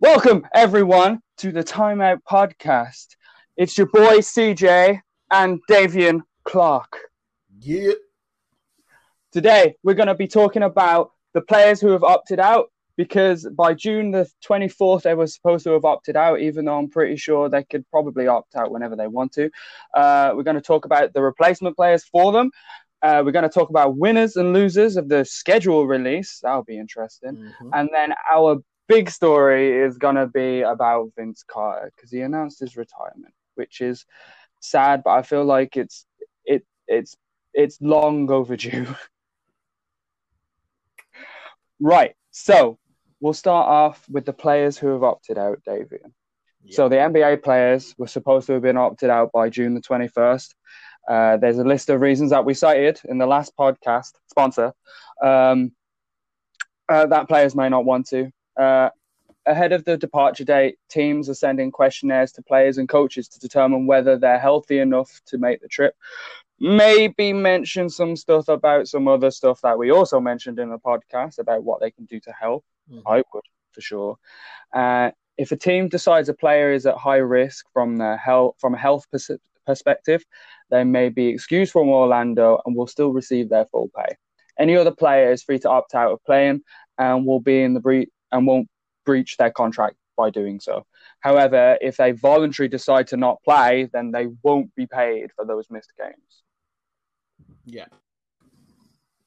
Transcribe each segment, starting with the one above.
Welcome, everyone, to the Timeout Podcast. It's your boy, CJ, and Davion Clark. Yeah. Today, we're going to be talking about the players who have opted out, because by June the 24th, they were supposed to have opted out, even though I'm pretty sure they could probably opt out whenever they want to. We're going to talk about the replacement players for them. We're going to talk about winners and losers of the schedule release. That'll be interesting. Mm-hmm. And then our big story is going to be about Vince Carter, because he announced his retirement, which is sad, but I feel like it's long overdue. Right, so we'll start off with the players who have opted out, Davion. Yeah. So the NBA players were supposed to have been opted out by June the 21st. There's a list of reasons that we cited in the last podcast, sponsor. That players may not want to. Ahead of the departure date, teams are sending questionnaires to players and coaches to determine whether they're healthy enough to make the trip. Maybe mention some stuff about some other stuff that we also mentioned in the podcast about what they can do to help. Mm-hmm. I would, for sure. If a team decides a player is at high risk from a health perspective, they may be excused from Orlando and will still receive their full pay. Any other player is free to opt out of playing and will be in the won't breach their contract by doing so. However, if they voluntarily decide to not play, then they won't be paid for those missed games. Yeah.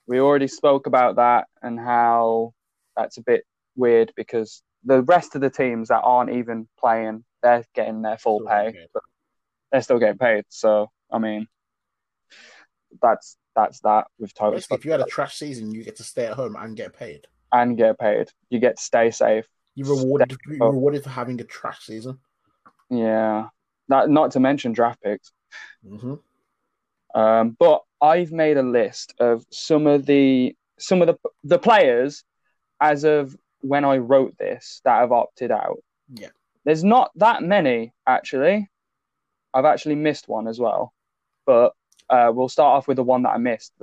We already spoke about that and how that's a bit weird because the rest of the teams that aren't even playing, they're getting their full pay. But they're still getting paid. So, I mean, that's that. We've totally basically, if you had a trash season, you get to stay at home and get paid. You get to stay safe. You're rewarded for having a trash season. Yeah. Not to mention draft picks. Mm-hmm. But I've made a list of some of the players as of when I wrote this that have opted out. Yeah. There's not that many, actually. I've actually missed one as well. But we'll start off with the one that I missed,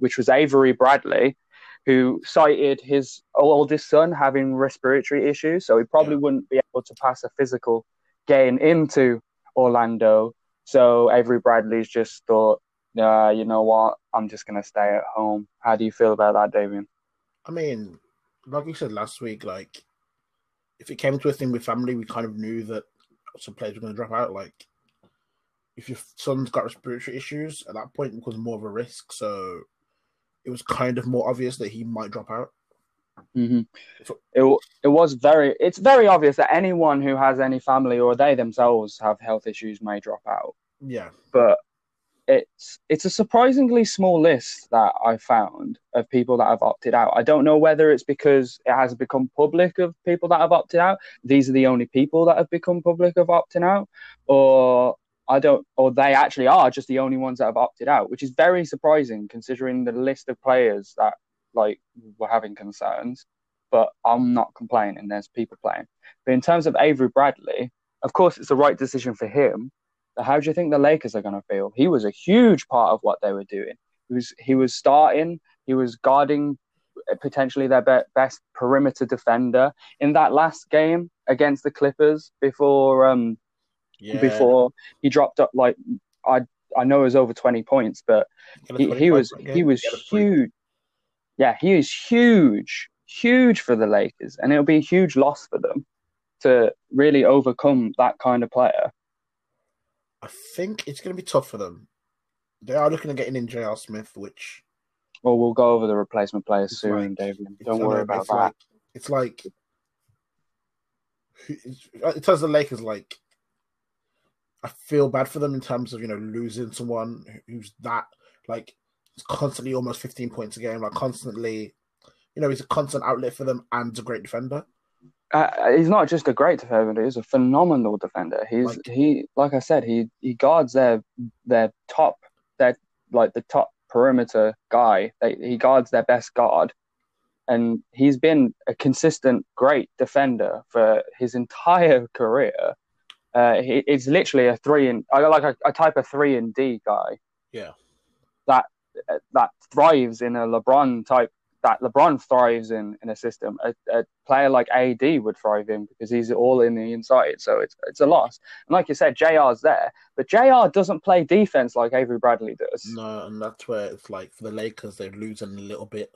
which was Avery Bradley, who cited his oldest son having respiratory issues, so he probably wouldn't be able to pass a physical game into Orlando. So Avery Bradley's just thought, you know what, I'm just going to stay at home. How do you feel about that, Davion? I mean, like we said last week, like, if it came to a thing with family, we kind of knew that some players were going to drop out. Like, if your son's got respiratory issues, at that point it becomes more of a risk, so it was kind of more obvious that he might drop out. Mm-hmm. It's very obvious that anyone who has any family or they themselves have health issues may drop out. Yeah. But it's a surprisingly small list that I found of people that have opted out. I don't know whether it's because it has become public of people that have opted out. These are the only people that have become public of opting out, or they actually are just the only ones that have opted out, which is very surprising considering the list of players that like were having concerns. But I'm not complaining. There's people playing. But in terms of Avery Bradley, of course, it's the right decision for him. But how do you think the Lakers are going to feel? He was a huge part of what they were doing. He was starting. He was guarding potentially their best perimeter defender in that last game against the Clippers before. Yeah. Before he dropped up, like I know it was over 20 points, but he was huge. Yeah, he is huge for the Lakers, and it'll be a huge loss for them to really overcome that kind of player. I think it's going to be tough for them. They are looking at getting in J.R. Smith, which. Well, we'll go over the replacement players soon, David. Don't worry about that. It tells the Lakers like. I feel bad for them in terms of, you know, losing someone who's that, like, constantly almost 15 points a game, like, constantly, you know, he's a constant outlet for them and a great defender. He's not just a great defender, he's a phenomenal defender. He guards their top perimeter guy. He guards their best guard. And he's been a consistent, great defender for his entire career. It's literally a 3 and I type a 3 and D guy. Yeah, that thrives in a LeBron type that LeBron thrives in a system. A player like AD would thrive in because he's all in the inside. So it's a loss. And like you said, JR's there. But JR doesn't play defense like Avery Bradley does. No, and that's where it's like for the Lakers, they're losing a little bit.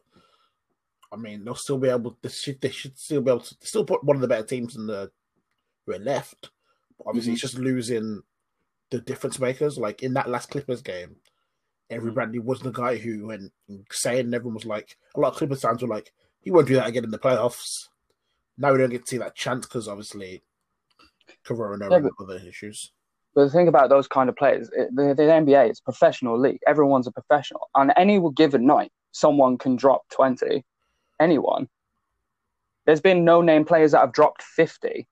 I mean, they'll still be able. They should still be able to still put one of the better teams in the who are left. But obviously, it's just losing the difference makers. Like in that last Clippers game, Avery Bradley was the guy who went insane. And everyone was like, a lot of Clippers fans were like, he won't do that again in the playoffs. Now we don't get to see that chance because obviously, Corona and other issues. But the thing about those kind of players, the NBA, it's a professional league. Everyone's a professional. On any given night, someone can drop 20. Anyone. There's been no-name players that have dropped 50.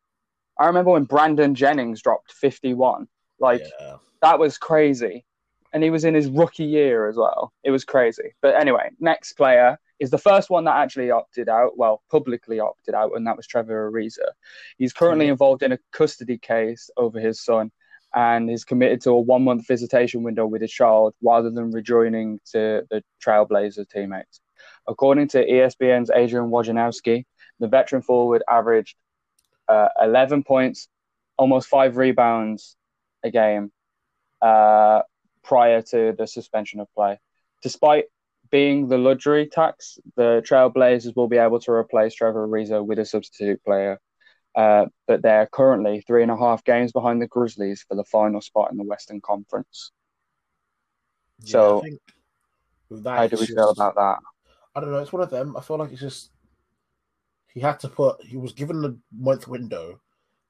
I remember when Brandon Jennings dropped 51. That was crazy. And he was in his rookie year as well. It was crazy. But anyway, next player is the first one that actually opted out, well, publicly opted out, and that was Trevor Ariza. He's currently involved in a custody case over his son and is committed to a 1-month visitation window with his child rather than rejoining to the Trailblazer teammates. According to ESPN's Adrian Wojnarowski, the veteran forward averaged 11 points, almost 5 rebounds a game prior to the suspension of play. Despite being the luxury tax, the Trailblazers will be able to replace Trevor Ariza with a substitute player, but they're currently 3.5 games behind the Grizzlies for the final spot in the Western Conference. Yeah, so, how do we feel about that? I don't know. It's one of them. I feel like it's just he was given a month window,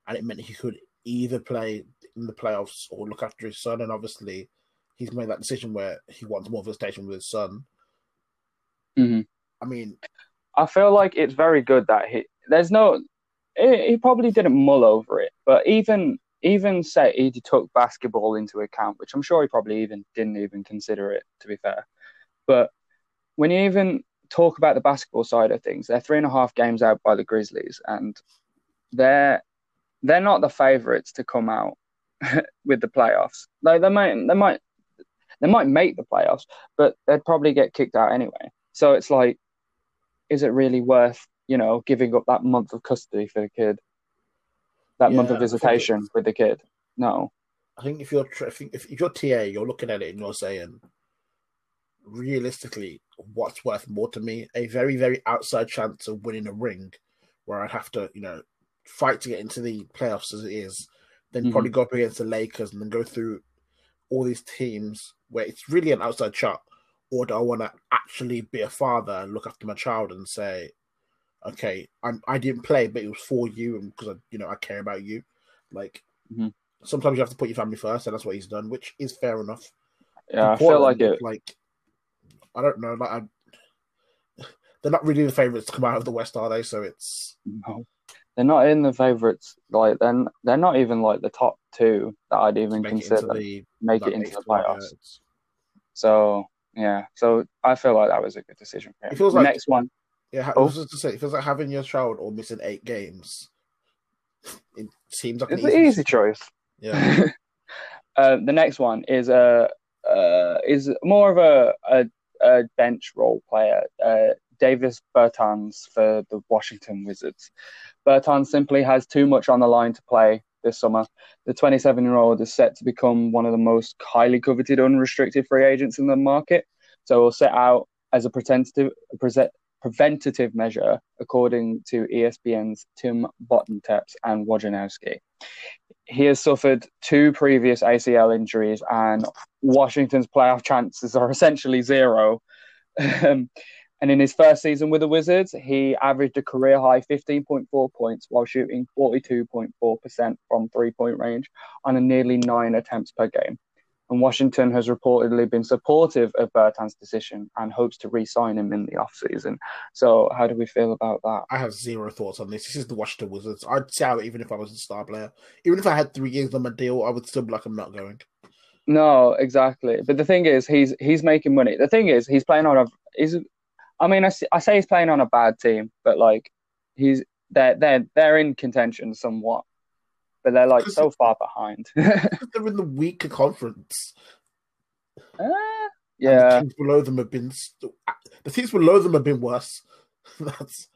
and it meant he could either play in the playoffs or look after his son. And obviously, he's made that decision where he wants more visitation with his son. Mm-hmm. I mean, I feel like it's very good that he probably didn't mull over it, but even say he took basketball into account, which I'm sure he probably didn't consider it. To be fair, but when you talk about the basketball side of things, they're 3.5 games out by the Grizzlies, and they're not the favourites to come out with the playoffs. Like they might make the playoffs, but they'd probably get kicked out anyway. So it's like, is it really worth giving up that month of custody for the kid, month of visitation with the kid? No, I think if you're TA, you're looking at it and you're saying, realistically, what's worth more to me? A very, very outside chance of winning a ring where I'd have to, fight to get into the playoffs as it is, then probably go up against the Lakers and then go through all these teams where it's really an outside shot. Or do I want to actually be a father and look after my child and say, okay, I didn't play, but it was for you and because I care about you. Like, sometimes you have to put your family first, and that's what he's done, which is fair enough. Yeah, I feel like it. Like, I don't know. Like, they're not really the favourites to come out of the West, are they? So it's no, they're not in the favourites. Like, then they're not even like the top two that I'd even consider make it into the playoffs. So yeah, so I feel like that was a good decision. Yeah. It feels like next one. Yeah, I was just to say, it feels like having your child or missing 8 games. It seems like it's an easy choice. Yeah. The next one is more of a bench role player, Davis Bertans for the Washington Wizards. Bertans simply has too much on the line to play this summer. The 27-year-old is set to become one of the most highly coveted unrestricted free agents in the market, so will set out as a preventative measure, according to ESPN's Tim Bottenteps and Wojnarowski. He has suffered 2 previous ACL injuries, and Washington's playoff chances are essentially zero. And in his first season with the Wizards, he averaged a career-high 15.4 points while shooting 42.4% from three-point range on a nearly 9 attempts per game. And Washington has reportedly been supportive of Bertans' decision and hopes to re-sign him in the offseason. So how do we feel about that? I have zero thoughts on this. This is the Washington Wizards. I'd say even if I was a star player, even if I had 3 years on my deal, I would still be like, I'm not going. No, exactly. But the thing is, he's making money. The thing is, he's playing on a... I say he's playing on a bad team, but like they're in contention somewhat. But they're like so far behind. They're in the weaker conference. Yeah. The teams below them have been worse. That's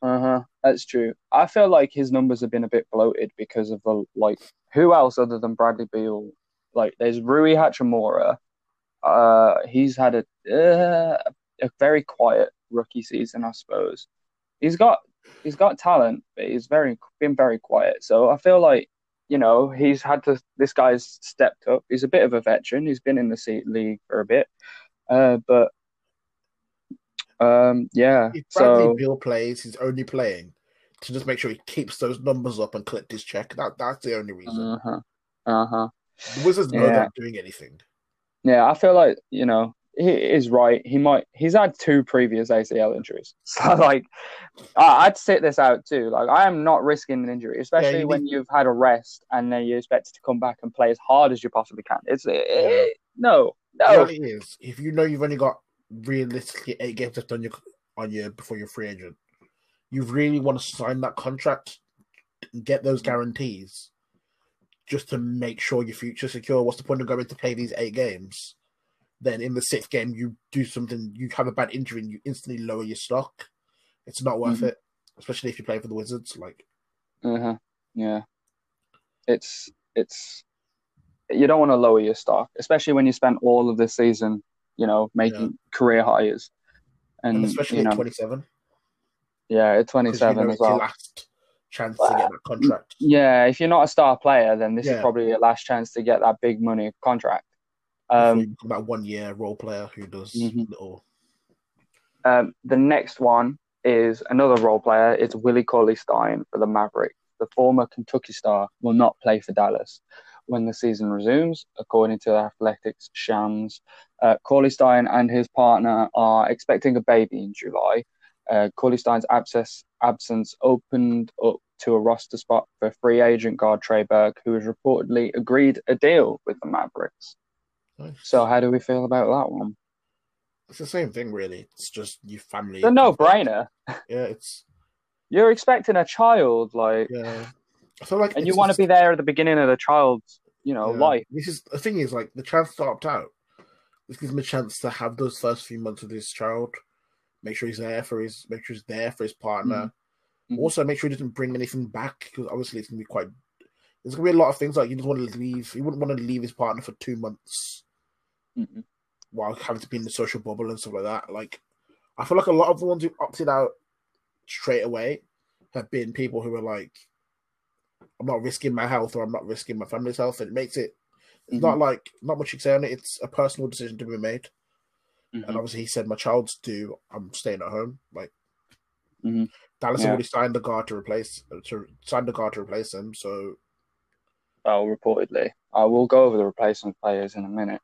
That's true. I feel like his numbers have been a bit bloated because of the who else other than Bradley Beal? Like there's Rui Hachimura. He's had a very quiet rookie season, I suppose. He's got talent, but he's been very quiet. So I feel like, you know, this guy's stepped up. He's a bit of a veteran. He's been in the league for a bit. Yeah. If Bradley Beal plays, he's only playing to just make sure he keeps those numbers up and collect his check. That's the only reason. The Wizards know they're doing anything. Yeah, I feel like, you know, he is right. He's had two previous ACL injuries. So, like, I'd sit this out too. Like, I am not risking an injury, especially when you've had a rest and then you're expected to come back and play as hard as you possibly can. No. You know it is. If you know you've only got realistically 8 games left on your before you're free agent, you really want to sign that contract and get those guarantees just to make sure your future's secure. What's the point of going to play these 8 games? Then in the 6th game, you do something, you have a bad injury and you instantly lower your stock. It's not worth it, especially if you play for the Wizards. Yeah. It's you don't want to lower your stock, especially when you spent all of this season, you know, making career highs. And especially at 27. Yeah, at 27 as well. Your last chance to get that contract. Yeah, if you're not a star player, then this is probably your last chance to get that big money contract. About 1 year role player who does little. The next one is another role player. It's Willie Cauley-Stein for the Mavericks. The former Kentucky star will not play for Dallas when the season resumes, according to Athletic's Shams. Cauley-Stein and his partner are expecting a baby in July. Cauley-Stein's absence opened up to a roster spot for free agent guard Trey Burke, who has reportedly agreed a deal with the Mavericks. So how do we feel about that one? It's the same thing, really. It's just your family. It's a no-brainer. Yeah, you're expecting a child, like, I feel like, and you want to be there at the beginning of the child's, life. The thing is, like, the chance to opt out. This gives him a chance to have those first few months with his child. Make sure he's there for his partner. Mm-hmm. Also, make sure he doesn't bring anything back, because obviously it's gonna be quite. There's going to be a lot of things like you just want to leave. You wouldn't want to leave his partner for 2 months while having to be in the social bubble and stuff like that. Like, I feel like a lot of the ones who opted out straight away have been people who are like, I'm not risking my health or I'm not risking my family's health. And it makes it, it's not like, not much you can say on it. It's a personal decision to be made. Mm-hmm. And obviously he said, my child's due. I'm staying at home. Like, Dallas already signed the guard to replace him. So, reportedly. I will go over the replacement players in a minute.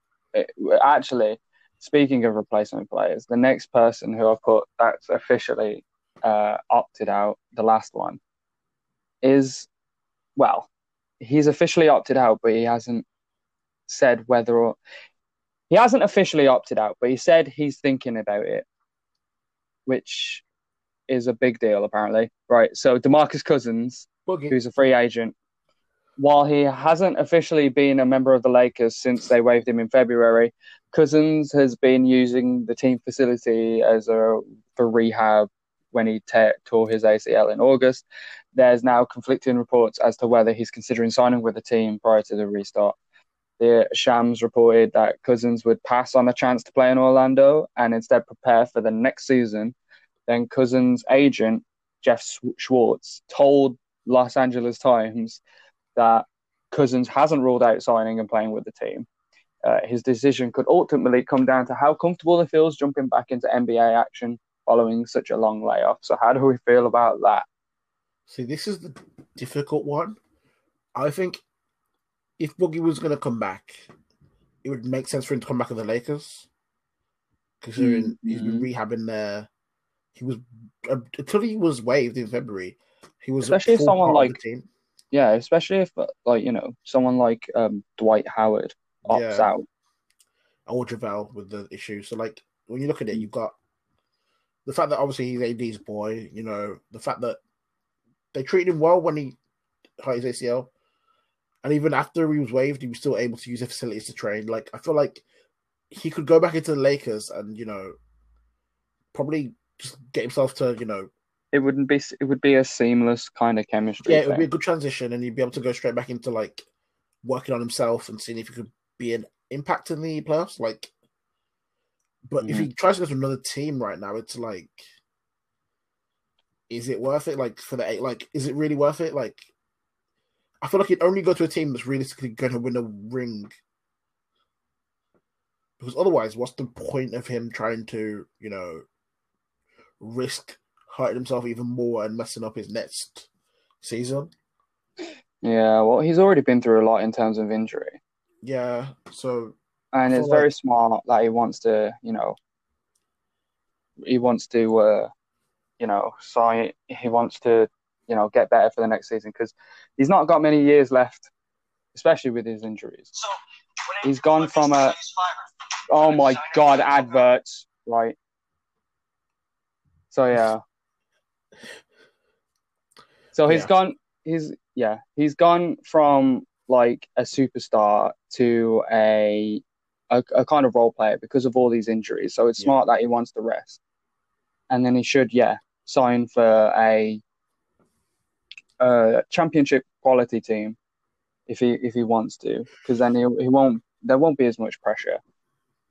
Actually, speaking of replacement players, the next person who I put that's officially opted out, the last one, he's officially opted out, but he hasn't said whether or... He hasn't officially opted out, but he said he's thinking about it, which is a big deal, apparently. Right, so DeMarcus Cousins, who's a free agent, while he hasn't officially been a member of the Lakers since they waived him in February, Cousins has been using the team facility for rehab when he tore his ACL in August. There's now conflicting reports as to whether he's considering signing with the team prior to the restart. The Shams reported that Cousins would pass on the chance to play in Orlando and instead prepare for the next season. Then Cousins' agent, Jeff Schwartz, told Los Angeles Times that Cousins hasn't ruled out signing and playing with the team. His decision could ultimately come down to how comfortable he feels jumping back into NBA action following such a long layoff. So how do we feel about that? See, this is the difficult one. I think if Boogie was going to come back, it would make sense for him to come back to the Lakers, considering he's been rehabbing there. He was until he was waived in February. He was especially if someone like the team. Yeah, especially if, someone like Dwight Howard opts out. Or JaVale with the issue. So, like, when you look at it, you've got the fact that, obviously, he's AD's boy, you know, the fact that they treated him well when he hurt his ACL. And even after he was waived, he was still able to use the facilities to train. Like, I feel like he could go back into the Lakers and, you know, probably just get himself to, you know... It would be a seamless kind of chemistry. Yeah, it would be a good transition, and he'd be able to go straight back into, like, working on himself and seeing if he could be an impact in the playoffs. Like, but if he tries to go to another team right now, it's like, is it worth it? Like, for the eight, like, is it really worth it? Like, I feel like he'd only go to a team that's realistically going to win a ring. Because otherwise, what's the point of him trying to, you know, risk hurting himself even more and messing up his next season? Yeah, well, he's already been through a lot in terms of injury. Yeah, so... And it's very smart that he wants to, you know... He wants to, you know, sign... He wants to, you know, get better for the next season because he's not got many years left, especially with his injuries. So... He's gone from a... Oh, my God, adverts. Right. So, yeah. So, he's gone... He's gone from, like, a superstar to a kind of role player because of all these injuries. So, it's smart that he wants to rest. And then he should, sign for a championship-quality team. If he wants to, because then he won't. There won't be as much pressure.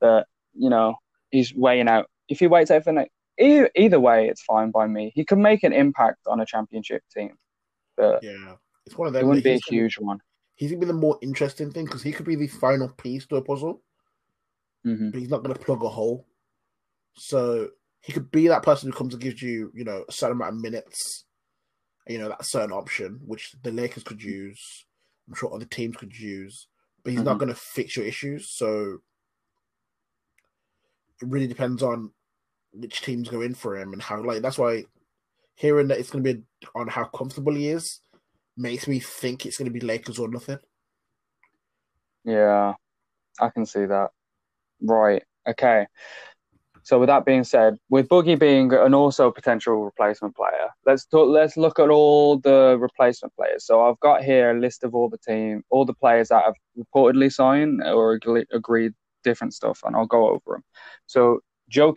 But you know, he's weighing out. If he waits out for next, either way, it's fine by me. He can make an impact on a championship team. But yeah, it's one of them. It wouldn't be a huge one. He's gonna be the more interesting thing because he could be the final piece to a puzzle. Mm-hmm. But he's not gonna plug a hole. So he could be that person who comes and gives you, you know, a certain amount of minutes. You know, that certain option which the Lakers could use. I'm sure other teams could use, but he's not going to fix your issues. So it really depends on which teams go in for him and how. Like that's why hearing that it's going to be on how comfortable he is makes me think it's going to be Lakers or nothing. Yeah, I can see that. Right. Okay. So with that being said, with Boogie being an also potential replacement player, let's look at all the replacement players. So I've got here a list of all the players that have reportedly signed or agreed different stuff, and I'll go over them. So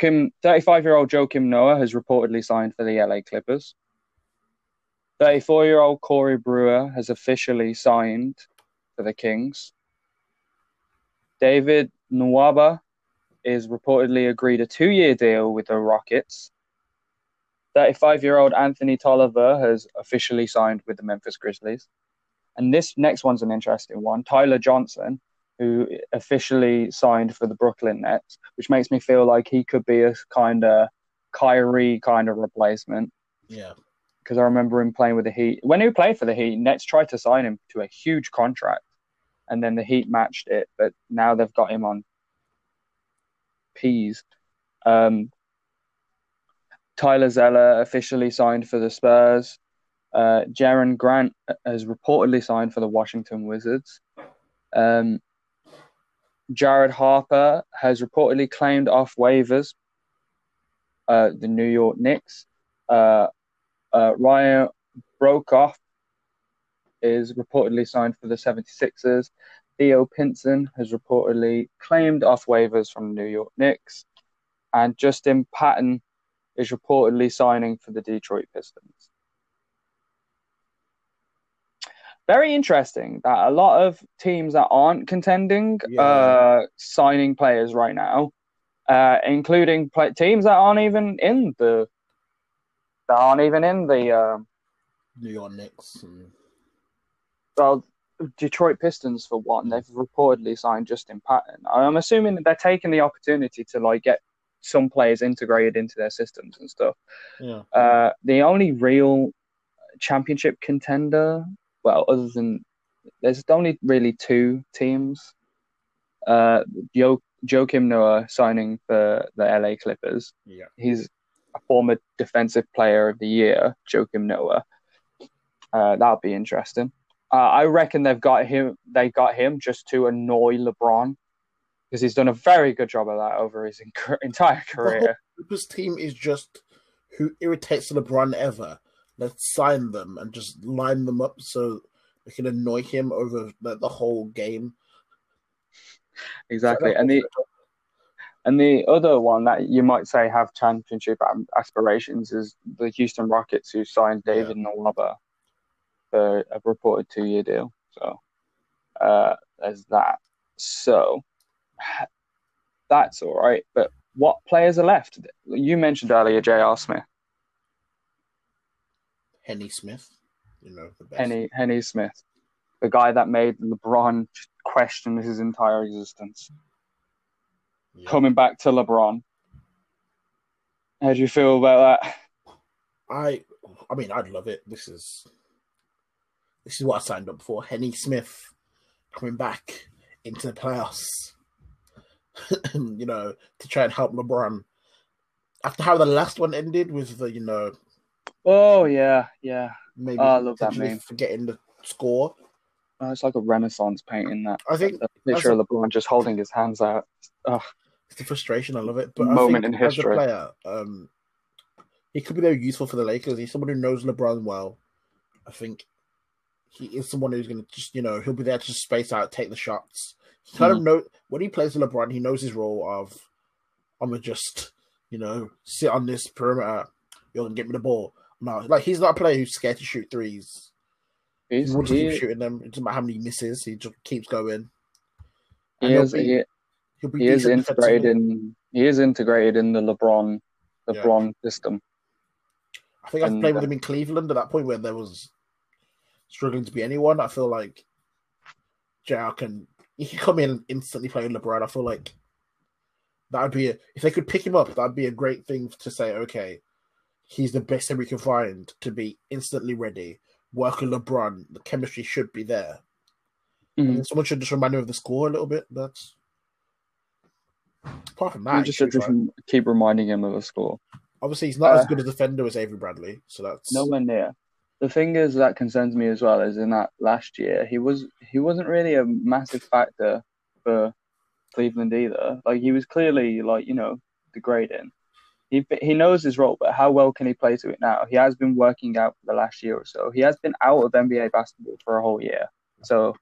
35-year-old Joakim Noah has reportedly signed for the LA Clippers. 34-year-old Corey Brewer has officially signed for the Kings. David Nwaba is reportedly agreed a 2-year deal with the Rockets. 35-year-old Anthony Tolliver has officially signed with the Memphis Grizzlies. And this next one's an interesting one. Tyler Johnson, who officially signed for the Brooklyn Nets, which makes me feel like he could be a kind of Kyrie kind of replacement. Yeah. Because I remember him playing with the Heat. When he played for the Heat, Nets tried to sign him to a huge contract. And then the Heat matched it. But now they've got him on P's. Tyler Zeller officially signed for the Spurs. Jaren Grant has reportedly signed for the Washington Wizards. Jared Harper has reportedly claimed off waivers. The New York Knicks. Ryan Brokoff is reportedly signed for the 76ers. Theo Pinson has reportedly claimed off waivers from the New York Knicks. And Justin Patton is reportedly signing for the Detroit Pistons. Very interesting that a lot of teams that aren't contending signing players right now, including teams that aren't even in the... New York Knicks. Well... Detroit Pistons for one, they've reportedly signed Justin Patton. I'm assuming that they're taking the opportunity to like get some players integrated into their systems and stuff. Yeah. The only real championship contender, well, other than there's only really two teams. Joakim Noah signing for the LA Clippers. Yeah. He's a former Defensive Player of the Year, Joakim Noah. That'll be interesting. I reckon they got him just to annoy LeBron because he's done a very good job of that over his entire career. His team is just who irritates LeBron ever. Let's sign them and just line them up so we can annoy him over the whole game. Exactly. So and the And the other one that you might say have championship aspirations is the Houston Rockets, who signed David Nwaba for a reported 2-year deal. So there's that. So that's all right. But what players are left? You mentioned earlier J.R. Smith. Henny Smith. You know, the best. Henny Smith. The guy that made LeBron question his entire existence. Yeah. Coming back to LeBron. How do you feel about that? I mean, I'd love it. This is what I signed up for. Henny Smith coming back into the playoffs, you know, to try and help LeBron. After how the last one ended with the, you know... Oh, yeah, yeah. Maybe I love that meme. Forgetting the score. Oh, it's like a Renaissance painting, that. I think... A picture of LeBron just holding his hands out. Oh. It's the frustration, I love it. But moment I think in history. As a player, he could be very useful for the Lakers. He's someone who knows LeBron well. I think he is someone who's going to just, you know, he'll be there to just space out, take the shots. He kind of know when he plays with LeBron, he knows his role of, I'm going to just, you know, sit on this perimeter. You're going to get me the ball. No, like, he's not a player who's scared to shoot threes. He wants to keep shooting them. It doesn't matter how many misses. He just keeps going. He is integrated in the LeBron system. I think I've played with him in Cleveland at that point where there was struggling to be anyone. I feel like JR he can come in and instantly play with LeBron. I feel like that would be if they could pick him up, that'd be a great thing to say, okay, he's the best that we can find to be instantly ready. Work with LeBron, the chemistry should be there. Mm-hmm. Someone should just remind me of the score a little bit. That's apart from that, you just should keep reminding him of the score. Obviously, he's not as good a defender as Avery Bradley, so that's nowhere near. The thing is that concerns me as well is in that last year he wasn't really a massive factor for Cleveland either. Like, he was clearly, like, you know, degrading. He knows his role, but how well can he play to it now? He has been working out for the last year or so. He has been out of NBA basketball for a whole year, so.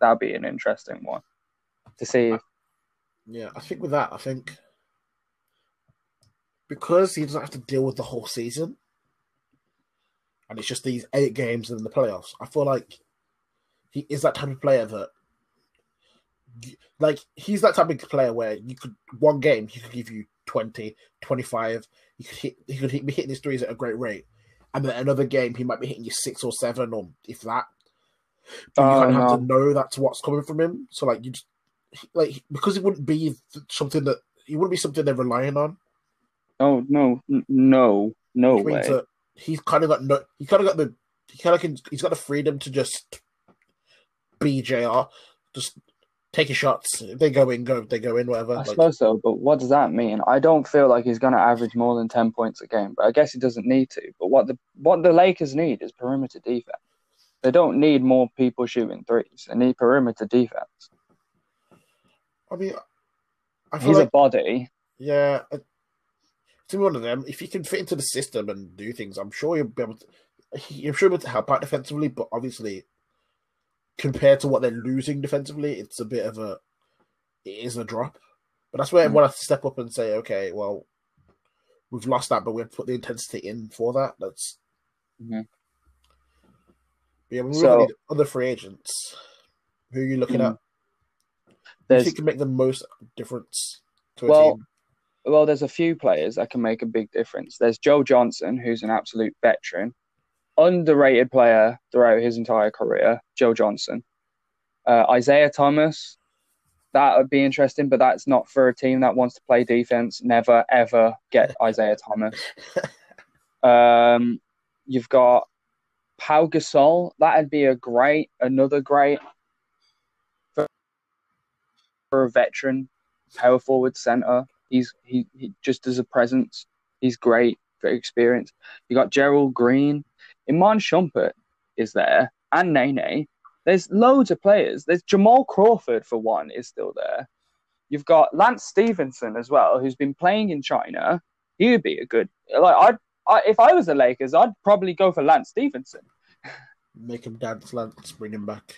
That'd be an interesting one to see. Yeah, I think with that, because he doesn't have to deal with the whole season, and it's just these 8 games in the playoffs, I feel like he is that type of player that, like, he's that type of player where you could, one game, he could give you 20, 25, he could be hitting his threes at a great rate, and then another game, he might be hitting you 6 or 7, or if that. But you kind of have to know that's what's coming from him. So, like, you just, like, because it wouldn't be something that they're relying on. Oh no way. He's kind of got he's got the freedom to just be JR, just take his shots. If they go in, whatever. I suppose so, but what does that mean? I don't feel like he's going to average more than 10 points a game. But I guess he doesn't need to. But what the Lakers need is perimeter defense. They don't need more people shooting threes. They need perimeter defense. I mean, I feel he's like, a body. Yeah. To be one of them, if he can fit into the system and do things, I'm sure he'll be able to, help out defensively, but obviously, compared to what they're losing defensively, it's a bit of a... It is a drop. But that's where everyone has to step up and say, okay, well, we've lost that, but we've put the intensity in for that. That's... Mm-hmm. Yeah, we really need other free agents. Who are you looking at? Who can make the most difference to a team? Well, there's a few players that can make a big difference. There's Joe Johnson, who's an absolute veteran. Underrated player throughout his entire career, Joe Johnson. Isaiah Thomas, that would be interesting, but that's not for a team that wants to play defense. Never, ever get Isaiah Thomas. You've got Pau Gasol, that'd be another great for a veteran power forward center. He just as a presence, he's great for experience. You got Gerald Green, Iman Shumpert is there, and Nene. There's loads of players. There's Jamal Crawford for one is still there. You've got Lance Stevenson as well, who's been playing in China. He'd be a good if I was the Lakers, I'd probably go for Lance Stevenson. Make him dance, Lance. Bring him back.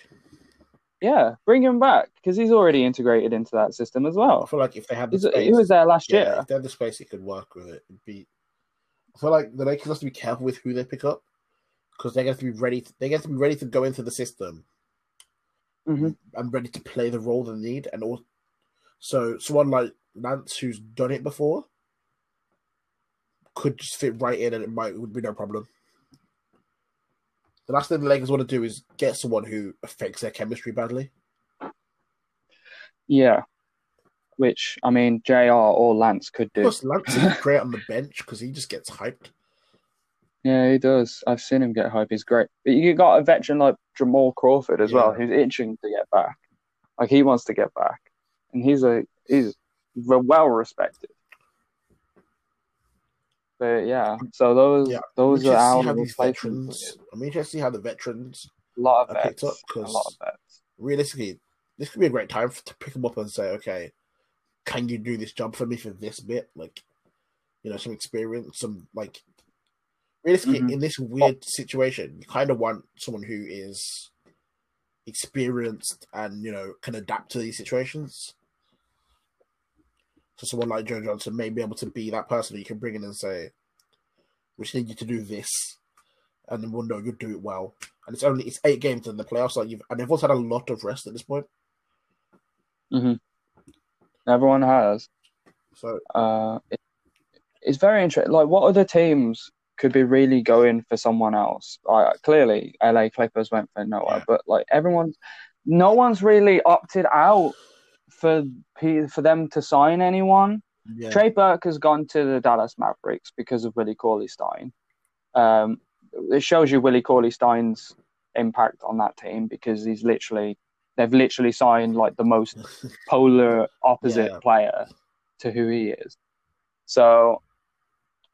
Yeah, bring him back because he's already integrated into that system as well. I feel like if they have the space, he was there last year. If they have the space, he could work with it. I feel like the Lakers have to be careful with who they pick up because they have to be ready. They have to be ready to go into the system. Mm-hmm. And ready to play the role they need, and also, so someone like Nance who's done it before could just fit right in, and it would be no problem. The last thing the Lakers want to do is get someone who affects their chemistry badly. Yeah. Which, I mean, JR or Lance could do. Of course, Lance is great on the bench because he just gets hyped. Yeah, he does. I've seen him get hyped. He's great. But you got a veteran like Jamal Crawford as well, who's itching to get back. Like, he wants to get back. And he's well-respected. But yeah, so those are our veterans. I'm interested to see how the veterans are picked up because realistically, this could be a great time to pick them up and say, okay, can you do this job for me for this bit? Like, you know, some experience, some like realistically in this weird situation, you kind of want someone who is experienced and you know can adapt to these situations. So someone like Joe Johnson may be able to be that person you can bring in and say, we just need you to do this. And then we'll know you'll do it well. And it's 8 games in the playoffs. Like and everyone's had a lot of rest at this point. Mm-hmm. Everyone has. So it's very interesting. Like, what other teams could be really going for someone else? Like, clearly, LA Clippers went for Noah. Yeah. But like no one's really opted out for them to sign anyone. Yeah. Trey Burke has gone to the Dallas Mavericks because of Willie Cauley-Stein. It shows you Willie Cauley-Stein's impact on that team because they've literally signed like the most polar opposite player to who he is. So,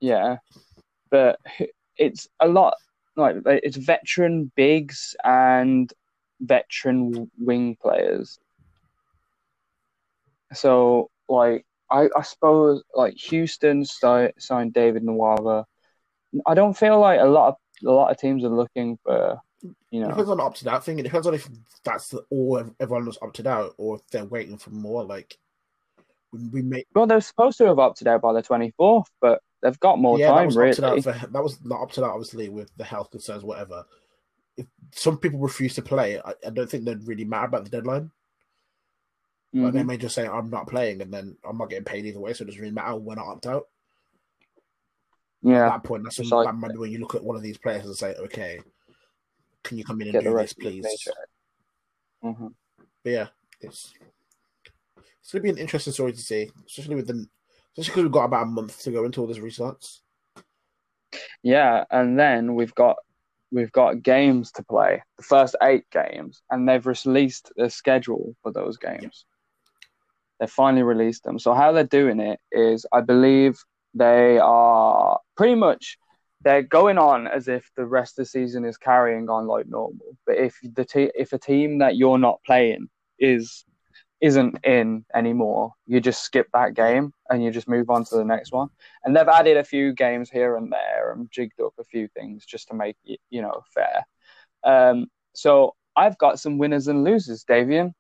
yeah. But it's a lot, like it's veteran bigs and veteran wing players. So, like, I suppose, like, Houston signed David Nwaba. I don't feel like a lot of teams are looking for, you know. It depends on the opted out thing. It depends on if that's all everyone was opted out or if they're waiting for more. Like, well, they're supposed to have opted out by the 24th, but they've got more time, really. That was not opted out, obviously, with the health concerns, whatever. If some people refuse to play, I don't think they'd really matter about the deadline. But they may just say, I'm not playing, and then I'm not getting paid either way, so it doesn't really matter when I opt out. Yeah. At that point, that's when you look at one of these players and say, okay, can you come in and do this, please? Mm-hmm. But yeah, it's going to be an interesting story to see, especially because we've got about a month to go into all these restarts. Yeah, and then we've got games to play, the first 8 games, and they've released the schedule for those games. Yeah. They've finally released them. So how they're doing it is, I believe they are pretty much, they're going on as if the rest of the season is carrying on like normal. But if a team that you're not playing isn't in anymore, you just skip that game and you just move on to the next one. And they've added a few games here and there and jigged up a few things just to make it, you know, fair. So I've got some winners and losers, Davion,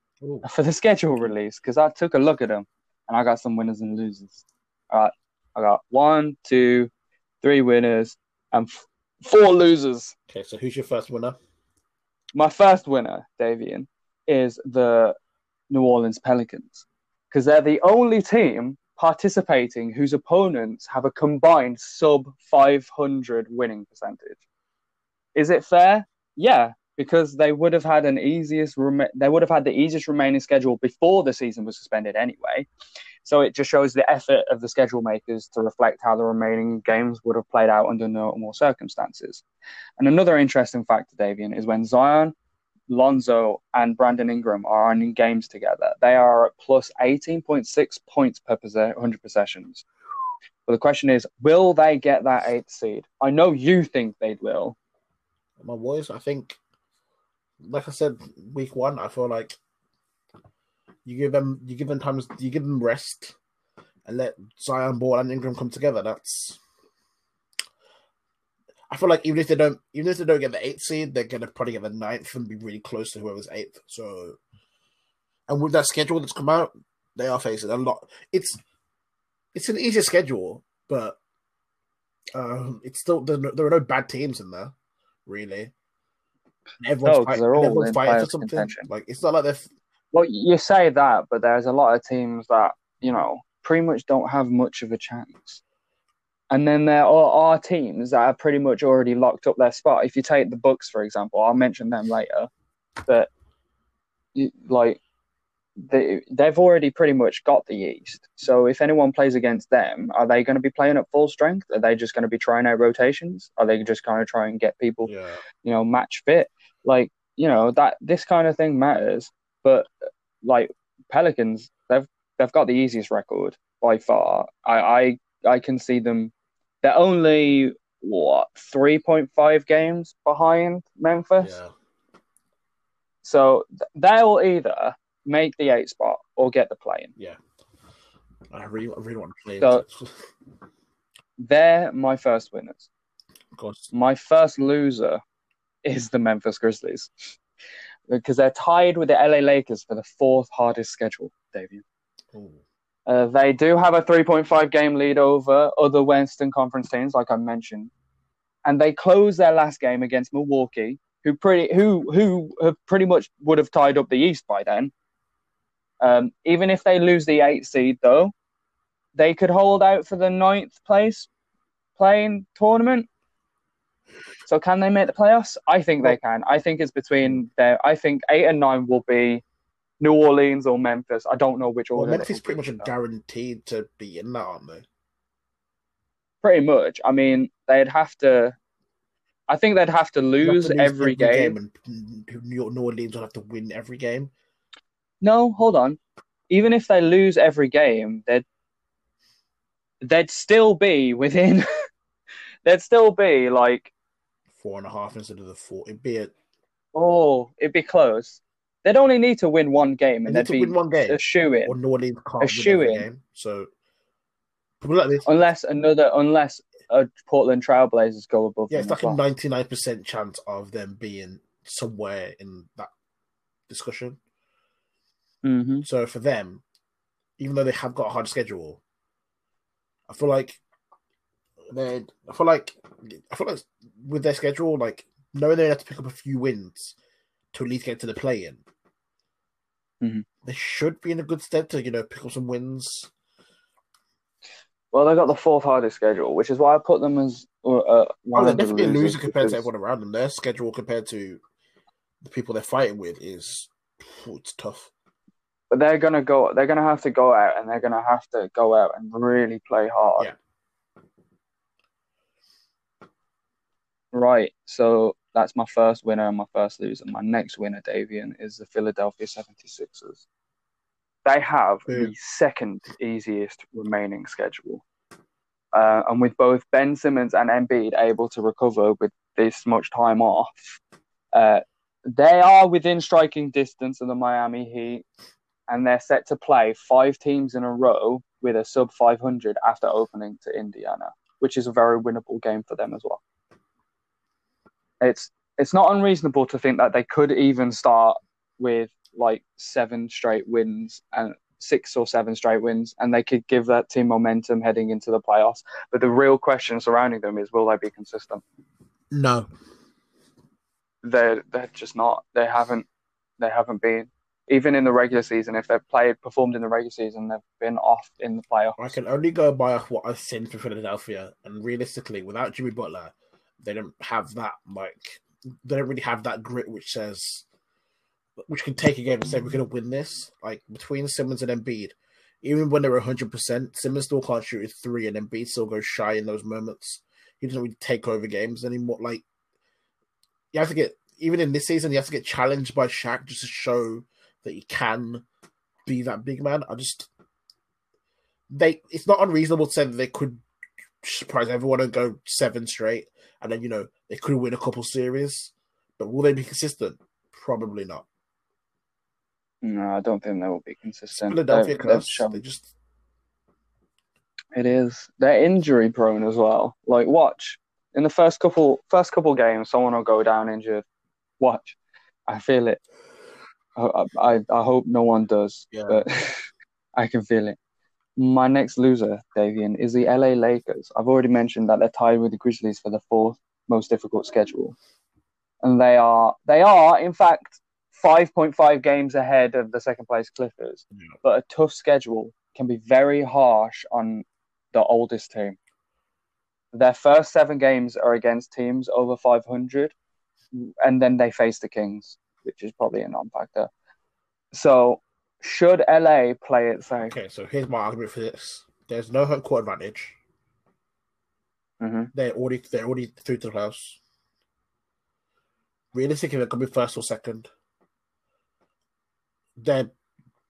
for the schedule release because I took a look at them and I got some winners and losers. All right, I got 1, 2, 3 winners and 4 losers. Okay, so who's your first winner? My first winner, Davion, is the New Orleans Pelicans, because they're the only team participating whose opponents have a combined sub-500 winning percentage. Is it fair? Yeah, because they would have had the easiest remaining schedule before the season was suspended anyway. So it just shows the effort of the schedule makers to reflect how the remaining games would have played out under normal circumstances. And another interesting factor, Davion, is when Zion, Lonzo and Brandon Ingram are in games together, they are at plus 18.6 points per 100 possessions. But the question is, will they get that 8th seed? I know you think they will. My boys, I think, like I said, week 1, I feel like you give them rest and let Zion, Ball and Ingram come together. I feel like even if they don't get the 8th seed, they're gonna probably get the 9th and be really close to whoever's 8th. So And with that schedule that's come out, they are facing a lot. It's an easier schedule, but it's still there are no bad teams in there, really. Everyone's fighting for something. Contention. Like it's not like they're. Well, you say that, but there's a lot of teams that pretty much don't have much of a chance. And then there are teams that are pretty much already locked up their spot. If you take the Bucks, for example, I'll mention them later. But they've already pretty much got the East. So if anyone plays against them, are they going to be playing at full strength? Are they just going to be trying out rotations? Are they just going to try and get people, match fit? Like, that this kind of thing matters. But like Pelicans, they've got the easiest record by far. I can see them. They're only 3.5 games behind Memphis. Yeah. So they'll either make the 8 spot or get the play-in. Yeah, I really want to play. So they're my first winners. Of course, my first loser is the Memphis Grizzlies because they're tied with the LA Lakers for the 4th hardest schedule. Davion. They do have a 3.5 game lead over other Western Conference teams, like I mentioned, and they close their last game against Milwaukee, who pretty much would have tied up the East by then. Even if they lose the 8th seed, though, they could hold out for the 9th place play-in tournament. So, can they make the playoffs? I think they can. I think it's between their. I think 8 and 9 will be New Orleans or Memphis. I don't know which order. Well, Memphis pretty much guaranteed to be in that, aren't they? Pretty much. I mean, they'd have to... I think they'd have to lose every game. And New Orleans would have to win every game. No, hold on. Even if they lose every game, they'd still be within... they'd still be, 4.5 instead of the 4. It'd be a... Oh, it'd be close. They'd only need to win one game, and they'd be a shoe-in. Or New Orleans can't win every game. So, like this. Unless Portland Trailblazers go above. Yeah, it's like a 99% chance of them being somewhere in that discussion. Mm-hmm. So for them, even though they have got a hard schedule, I feel like with their schedule, knowing they have to pick up a few wins to at least get to the play-in. Mm-hmm. They should be in a good stead to, pick up some wins. Well, they got the 4th hardest schedule, which is why I put them as one of the losers. They're definitely a loser compared to everyone around them. Their schedule compared to the people they're fighting with it's tough. But they're gonna have to go out, and they're gonna have to go out and really play hard. Yeah. Right. So that's my first winner and my first loser. My next winner, Davion, is the Philadelphia 76ers. They have the 2nd easiest remaining schedule. And with both Ben Simmons and Embiid able to recover with this much time off, they are within striking distance of the Miami Heat, and they're set to play 5 teams in a row with a sub-500 after opening to Indiana, which is a very winnable game for them as well. It's not unreasonable to think that they could even start with 7 straight wins and 6 or 7 straight wins, and they could give that team momentum heading into the playoffs. But the real question surrounding them is, will they be consistent? No, they're just not. They haven't been, even in the regular season. If they've performed in the regular season, they've been off in the playoffs. I can only go by what I've seen for Philadelphia, and realistically, without Jimmy Butler, they don't have that, they don't really have that grit which can take a game and say, we're going to win this. Between Simmons and Embiid, even when they're 100%, Simmons still can't shoot his 3, and Embiid still goes shy in those moments. He doesn't really take over games anymore. You have to get, even in this season, you have to get challenged by Shaq just to show that he can be that big man. It's not unreasonable to say that they could surprise everyone and go 7 straight, and then they could win a couple series, but will they be consistent? Probably not. No, I don't think they will be consistent. Philadelphia it is. They're injury prone as well. Watch in the first couple games, someone will go down injured. Watch, I feel it. I hope no one does, but I can feel it. My next loser, Davion, is the LA Lakers. I've already mentioned that they're tied with the Grizzlies for the fourth most difficult schedule. And they are in fact, 5.5 games ahead of the second-place Clippers. Yeah. But a tough schedule can be very harsh on the oldest team. Their first 7 games are against teams over 500, and then they face the Kings, which is probably a non-factor. So, should LA play it safe? Okay, so here's my argument for this. There's no home court advantage. Mm-hmm. They're already through to the playoffs. Realistically, they're going to be first or second. They're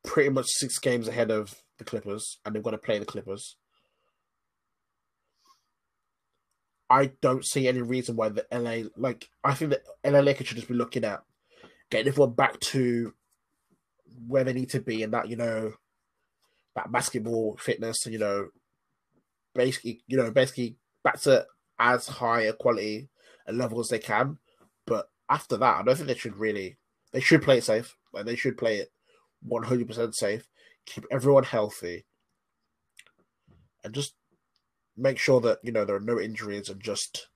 pretty much 6 games ahead of the Clippers, and they've got to play the Clippers. I don't see any reason why the LA... I think the LA Lakers should just be looking at getting everyone back to where they need to be, and that, that basketball fitness, and, basically back to as high a quality and level as they can. But after that, I don't think they should really... They should play it safe. They should play it 100% safe. Keep everyone healthy. And just make sure that, there are no injuries, and just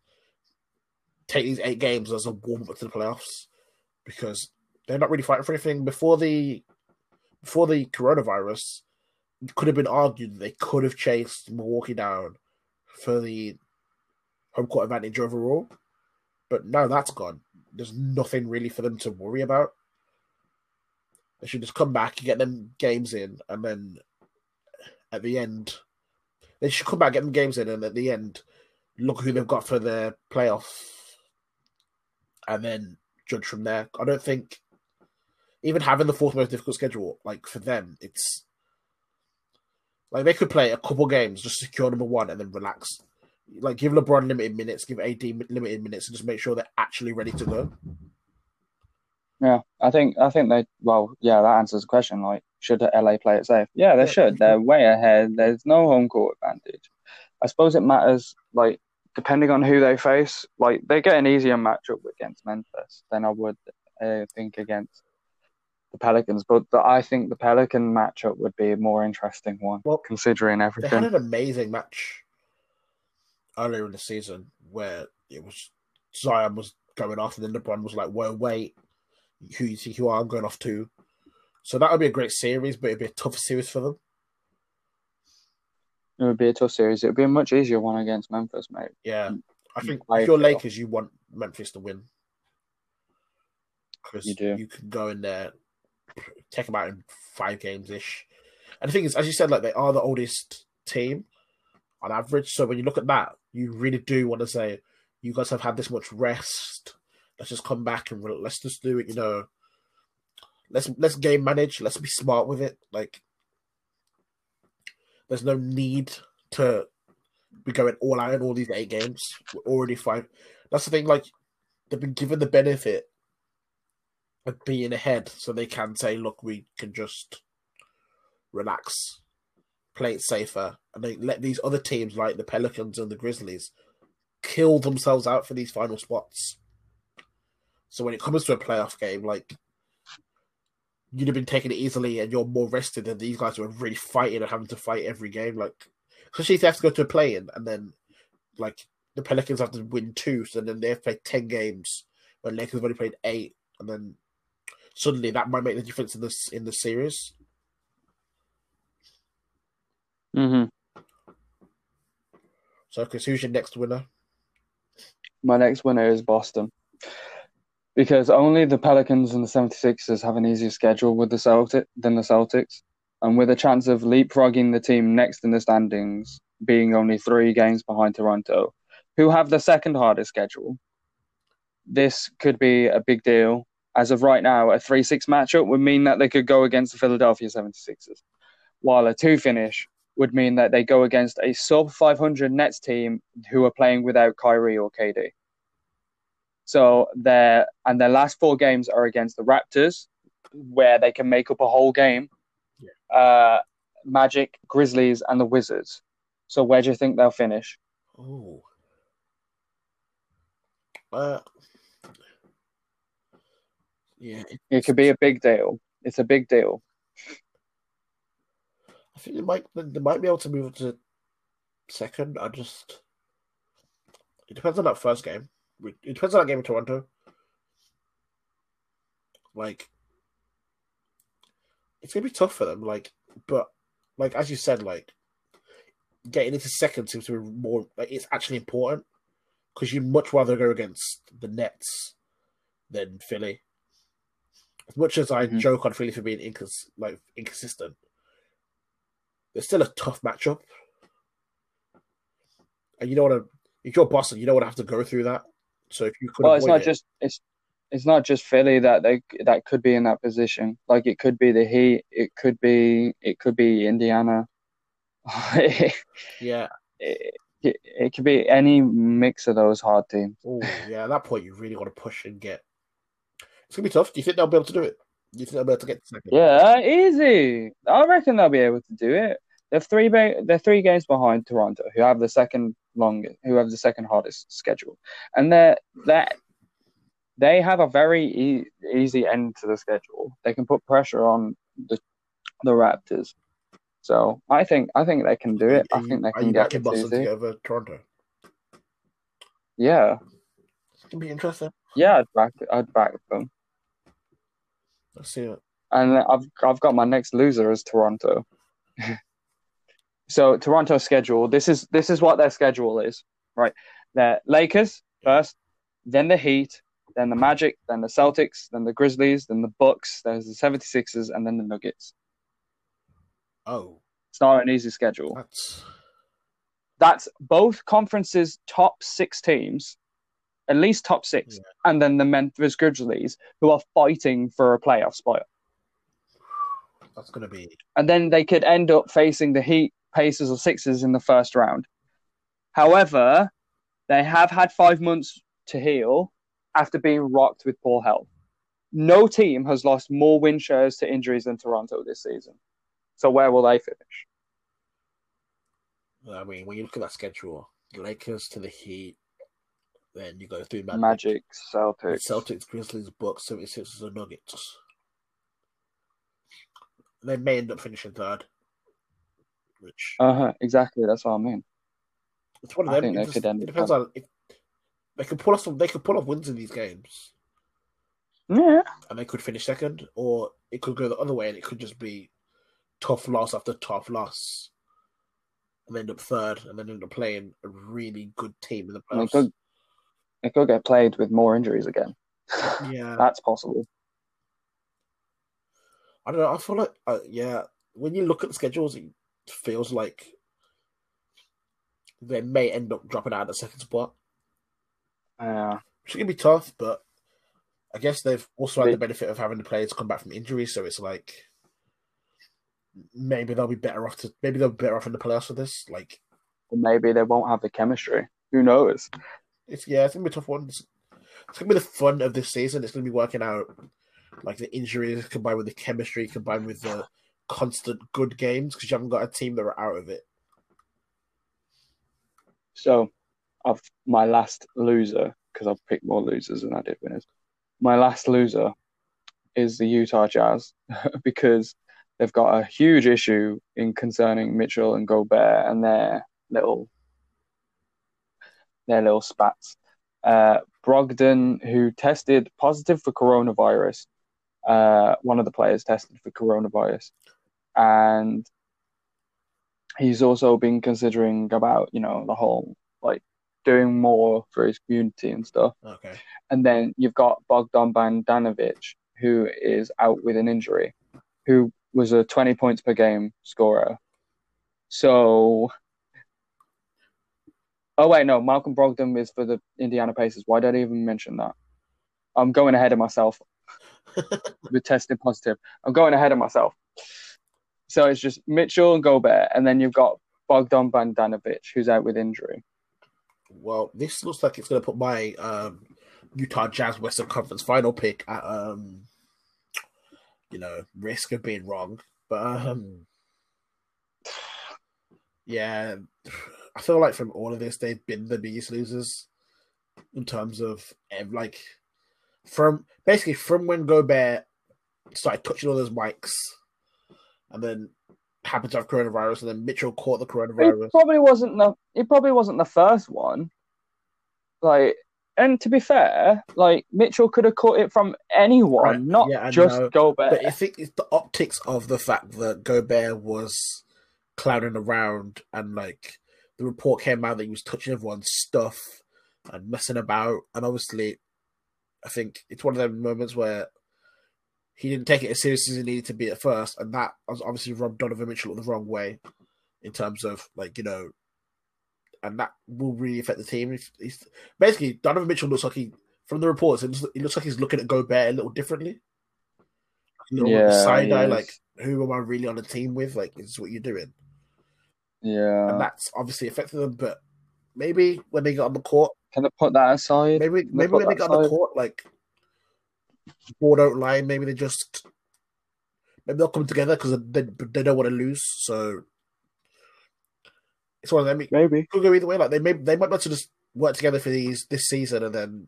take these 8 games as a warm-up to the playoffs, because they're not really fighting for anything. Before the coronavirus, it could have been argued that they could have chased Milwaukee down for the home court advantage overall, but now that's gone. There's nothing really for them to worry about. They should just come back and get them games in, and then at the end... They should come back, get them games in, and at the end, look who they've got for their playoff, and then judge from there. I don't think even having the fourth most difficult schedule, for them, it's they could play a couple games, just secure number 1, and then relax. Give LeBron limited minutes, give AD limited minutes, and just make sure they're actually ready to go. Yeah, I think they... Well, yeah, that answers the question. Should LA play it safe? Yeah, they should. They're way ahead. There's no home court advantage. I suppose it matters, depending on who they face. They get an easier matchup against Memphis than I would think against the Pelicans. But I think the Pelican matchup would be a more interesting one, considering everything. They had an amazing match earlier in the season where it was Zion was going off, and then LeBron was well, wait, who you think you are? I'm going off too. So that would be a great series, but it'd be a tough series for them. It would be a tough series. It would be a much easier one against Memphis, mate. Yeah. I think if you're Lakers, you want Memphis to win. Because you can go in there, take them out in 5 games-ish. And the thing is, as you said, they are the oldest team on average. So when you look at that, you really do want to say, you guys have had this much rest. Let's just come back and let's just do it, Let's game manage. Let's be smart with it. There's no need to be going all out in all these 8 games. We're already 5. That's the thing. They've been given the benefit of being ahead, so they can say, "Look, we can just relax, play it safer," and they let these other teams, like the Pelicans and the Grizzlies, kill themselves out for these final spots. So when it comes to a playoff game, you'd have been taking it easily, and you're more rested than these guys who are really fighting and having to fight every game. Especially if they have to go to a play-in, and then, the Pelicans have to win 2, so then they have played 10 games, but Lakers have only played 8, and then suddenly that might make the difference in this in the series. Mm-hmm. So, Chris, who's your next winner? My next winner is Boston. Because only the Pelicans and the 76ers have an easier schedule than the Celtics. And with a chance of leapfrogging the team next in the standings, being only 3 games behind Toronto, who have the second hardest schedule, this could be a big deal. As of right now, a 3-6 matchup would mean that they could go against the Philadelphia 76ers, while a 2 finish would mean that they go against a sub-500 Nets team who are playing without Kyrie or KD. So their last 4 games are against the Raptors, where they can make up a whole game, Magic, Grizzlies, and the Wizards. So where do you think they'll finish? Oh, Yeah, it could be a big deal. It's a big deal. I think they might be able to move on to second. It depends on that first game. It depends on that game in Toronto. Like, it's gonna be tough for them. But as you said, getting into second seems to be more. It's actually important because you'd much rather go against the Nets than Philly. As much as I joke on Philly for being inconsistent, it's still a tough matchup. And you don't want to. If you're Boston, you don't want to have to go through that. So if you could, it's not just Philly that could be in that position. Like, it could be the Heat, it could be Indiana. Yeah, it could be any mix of those hard teams. Ooh, yeah, at that point you really want to push and get. It's gonna be tough. Do you think they'll be able to do it? Do you think they'll be able to get second? Yeah, easy. I reckon they'll be able to do it. They're 3 games behind Toronto, who have the second hardest schedule, and they have a very easy end to the schedule. They can put pressure on the Raptors. So I think they can do it. I think they can get Boston to get over Toronto. Yeah, it's gonna be interesting. Yeah, I'd back them. Let's see it. And I've got my next loser as Toronto. So Toronto's schedule. This is what their schedule is, right? They're Lakers first, then the Heat, then the Magic, then the Celtics, then the Grizzlies, then the Bucks, there's the 76ers, and then the Nuggets. Oh. It's not an easy schedule. That's both conferences' top 6 teams, at least top 6, and then the Memphis Grizzlies, who are fighting for a playoff spot. That's going to be... And then they could end up facing the Heat, Pacers, or Sixers in the first round. However, they have had 5 months to heal after being rocked with poor health. No team has lost more win shares to injuries than Toronto this season. So where will they finish? I mean, when you look at that schedule, Lakers to the Heat, then you go through Magic, Celtics, Grizzlies, Bucks, 76ers, and Nuggets. They may end up finishing third. Which... Exactly, that's what I mean. It's one of them. It depends on if they could pull off. They could pull off wins in these games. Yeah, and they could finish second, or it could go the other way, and it could just be tough loss after tough loss, and end up third, and then end up playing a really good team in the playoffs. It could get played with more injuries again. Yeah, that's possible. I don't know. I feel like, when you look at the schedules, it feels like they may end up dropping out of the second spot. Yeah, it's gonna be tough, but I guess they've also had the benefit of having the players come back from injury, so it's like. Maybe they'll be better off. Maybe they'll be better off in the playoffs with this. Like, maybe they won't have the chemistry. Who knows? It's gonna be a tough one. It's gonna be the fun of this season. It's gonna be working out like the injuries combined with the chemistry, combined with the constant good games, because you haven't got a team that are out of it. So, my last loser, because I've picked more losers than I did winners. My last loser is the Utah Jazz because. They've got a huge issue concerning Mitchell and Gobert and their little spats. Brogdon, who tested positive for coronavirus, one of the players tested for coronavirus, and he's also been considering about the whole doing more for his community and stuff. Okay. And then you've got Bogdan Bogdanović, who is out with an injury, who was a 20 points per game scorer. So... Oh, wait, no. Malcolm Brogdon is for the Indiana Pacers. Why did I even mention that? I'm going ahead of myself. With testing positive. I'm going ahead of myself. So it's just Mitchell and Gobert, and then you've got Bogdan Bogdanović, who's out with injury. Well, this looks like it's going to put my Utah Jazz Western Conference final pick at... risk of being wrong. But, I feel like from all of this, they've been the biggest losers in terms of, From when Gobert started touching all those mics, and then happened to have coronavirus, and then Mitchell caught the coronavirus. He probably wasn't the first one. Like, and to be fair, like, Mitchell could have caught it from anyone, right. Gobert. But I think it's the optics of the fact that Gobert was clowning around, and like the report came out that he was touching everyone's stuff and messing about, and obviously, I think it's one of those moments where he didn't take it as seriously as it needed to be at first, and that obviously rubbed Donovan Mitchell the wrong way in terms of, like, you know, and that will really affect the team. Basically, Donovan Mitchell looks like he, from the reports, it looks like he's looking at Gobert a little differently. A little side eye, like, who am I really on a team with? Like, is this what you're doing? Yeah. And that's obviously affected them, but maybe when they got on the court, can they put that aside? Maybe when they got on the court, like, board out line, maybe they'll come together because they don't want to lose. So it's one of them. Maybe could go either way. Like, they might not just work together for this season, and then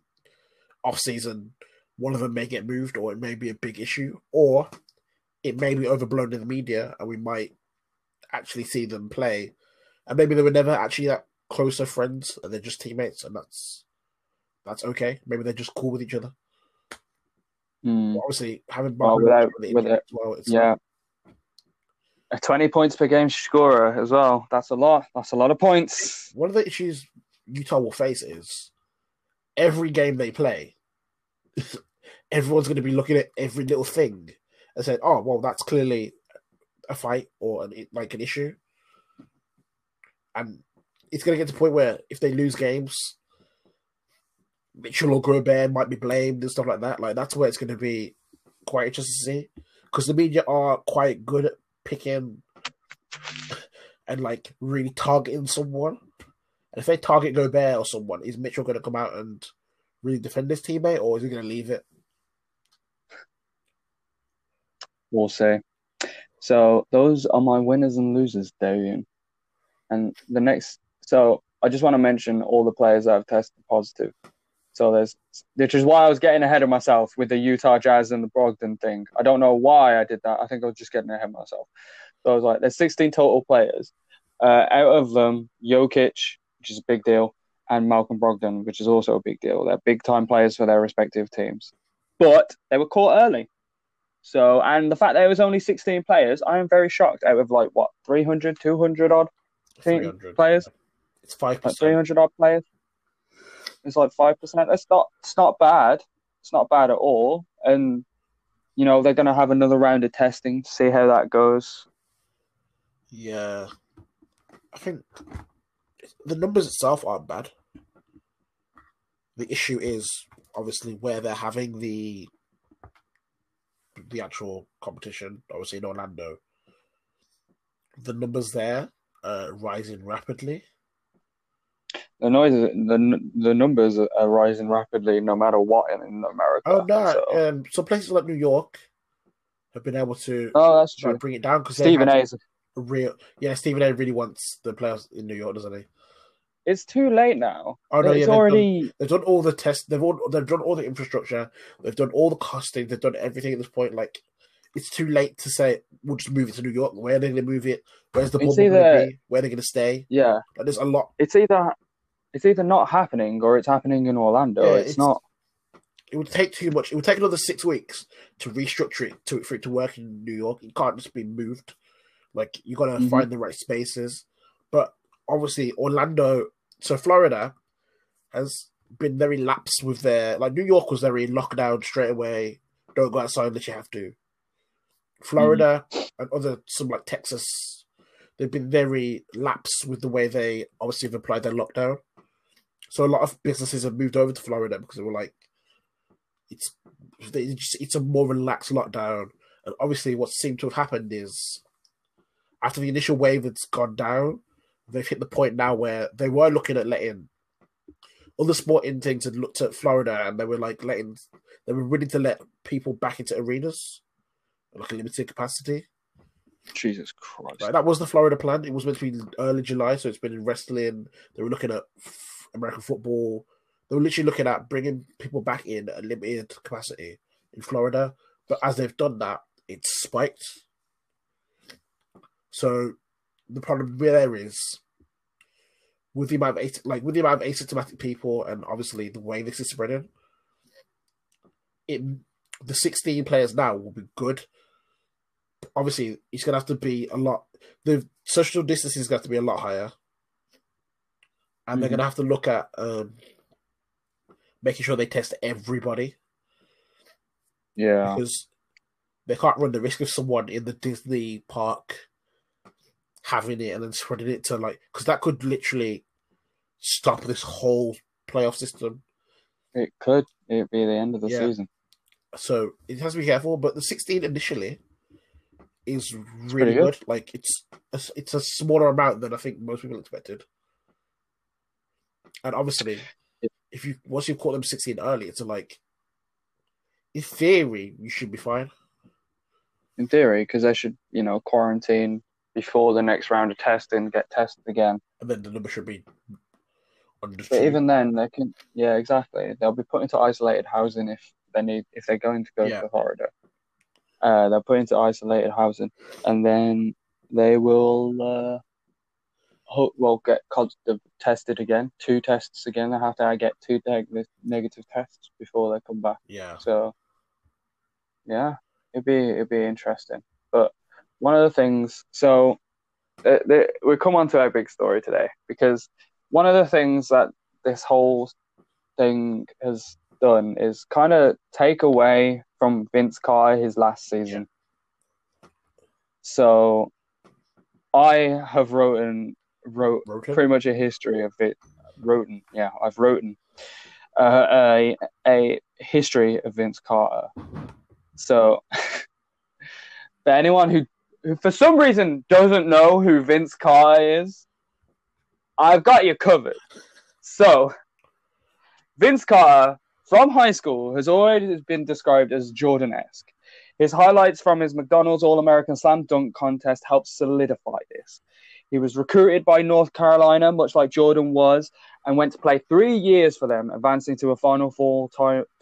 off season one of them may get moved, or it may be a big issue, or it may be overblown in the media, and we might actually see them play, and maybe they were never actually that closer friends, and they're just teammates, and that's okay. Maybe they're just cool with each other. Mm. Obviously, having a 20 points per game scorer as well. That's a lot. That's a lot of points. One of the issues Utah will face is every game they play, everyone's going to be looking at every little thing and saying, "Oh, well, that's clearly a fight or an issue." And it's going to get to the point where if they lose games, Mitchell or Gobert might be blamed and stuff like that. Like, that's where it's going to be quite interesting to see, because the media are quite good at picking and, like, really targeting someone. And if they target Gobert or someone, is Mitchell going to come out and really defend his teammate, or is he going to leave it? We'll see. So those are my winners and losers, Davion. And the next, so I just want to mention all the players that have tested positive. So which is why I was getting ahead of myself with the Utah Jazz and the Brogdon thing. I don't know why I did that. I think I was just getting ahead of myself. So I was like, there's 16 total players. Out of them, Jokic, which is a big deal, and Malcolm Brogdon, which is also a big deal. They're big-time players for their respective teams. But they were caught early. So, and the fact that it was only 16 players, I am very shocked. Out of, like, what, 300, 200-odd players? It's 5%. Like 300-odd players. It's like 5%. It's not bad. It's not bad at all. And, you know, they're going to have another round of testing to see how that goes. Yeah. I think the numbers itself aren't bad. The issue is, obviously, where they're having the actual competition, obviously in Orlando. The numbers there are rising rapidly. The numbers are rising rapidly no matter what in America. Oh, no. So places like New York have been able to bring it down. Because Stephen A. Stephen A. really wants the playoffs in New York, doesn't he? It's too late now. Oh, no, they've done all the tests. They've done all the infrastructure. They've done all the costing. They've done everything at this point. Like, it's too late to say, we'll just move it to New York. Where are they going to move it? Where's the bubble going to be? Where are they going to stay? Yeah. Like, there's a lot. It's either not happening or it's happening in Orlando. Yeah, it's not. It would take too much. It would take another 6 weeks to restructure it for it to work in New York. It can't just be moved. Like, you got to find the right spaces. But obviously, Orlando, so Florida has been very lax with their, like, New York was very lockdown straight away. Don't go outside unless you have to. Florida and some like Texas, they've been very lax with the way they obviously have applied their lockdown. So a lot of businesses have moved over to Florida because they were like, it's a more relaxed lockdown. And obviously what seemed to have happened is after the initial wave that's gone down, they've hit the point now where they were looking at letting other sporting things had looked at Florida, and they were like they were willing to let people back into arenas, like a limited capacity. Jesus Christ. Right, that was the Florida plan. It was meant to be early July, so it's been in wrestling. They were looking at American football. They were literally looking at bringing people back in a limited capacity in Florida. But as they've done that, it's spiked. So the problem there is with the amount of asymptomatic people, and obviously the way this is spreading, the 16 players now will be good. Obviously, it's going to have to be a lot. The social distancing is going to have to be a lot higher. And they're going to have to look at making sure they test everybody. Yeah. Because they can't run the risk of someone in the Disney park having it and then spreading it to, like, because that could literally stop this whole playoff system. It could. It'd be the end of the season. So it has to be careful. But the 16 initially is really good. Like, it's a smaller amount than I think most people expected. And obviously, if you once you've caught them 16 early, it's like, in theory, you should be fine. In theory, because they should, quarantine before the next round of testing, get tested again, and then the number should be under. But even then, they can, exactly. They'll be put into isolated housing if they're going to go to Florida. They'll put into isolated housing, and then they will. Will get tested again. 2 tests again. They have to get 2 negative tests before they come back. Yeah. So, it'd be interesting. But one of the things, so we come on to our big story today, because one of the things that this whole thing has done is kind of take away from Vince Carter his last season. Yeah. So, I have wrote pretty much a history of it. I've written a history of Vince Carter. So, for anyone who for some reason doesn't know who Vince Carter is, I've got you covered. So, Vince Carter from high school has already been described as Jordan-esque. His highlights from his McDonald's All-American Slam Dunk Contest helped solidify this. He was recruited by North Carolina, much like Jordan was, and went to play 3 years for them, advancing to a Final Four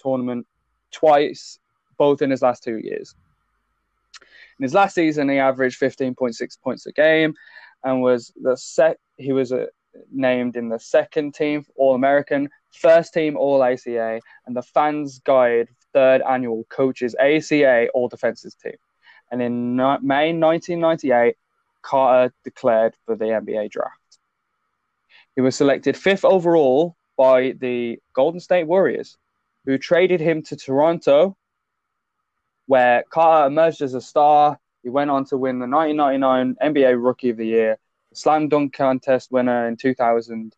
tournament twice, both in his last 2 years. In his last season, he averaged 15.6 points a game, and was he was named in the second team All-American, first team All-ACA, and the Fans Guide third annual Coaches ACA All-Defenses team. And in May 1998, Carter declared for the NBA draft. He was selected 5th overall by the Golden State Warriors, who traded him to Toronto, where Carter emerged as a star. He went on to win the 1999 NBA Rookie of the Year, the Slam Dunk Contest winner in 2000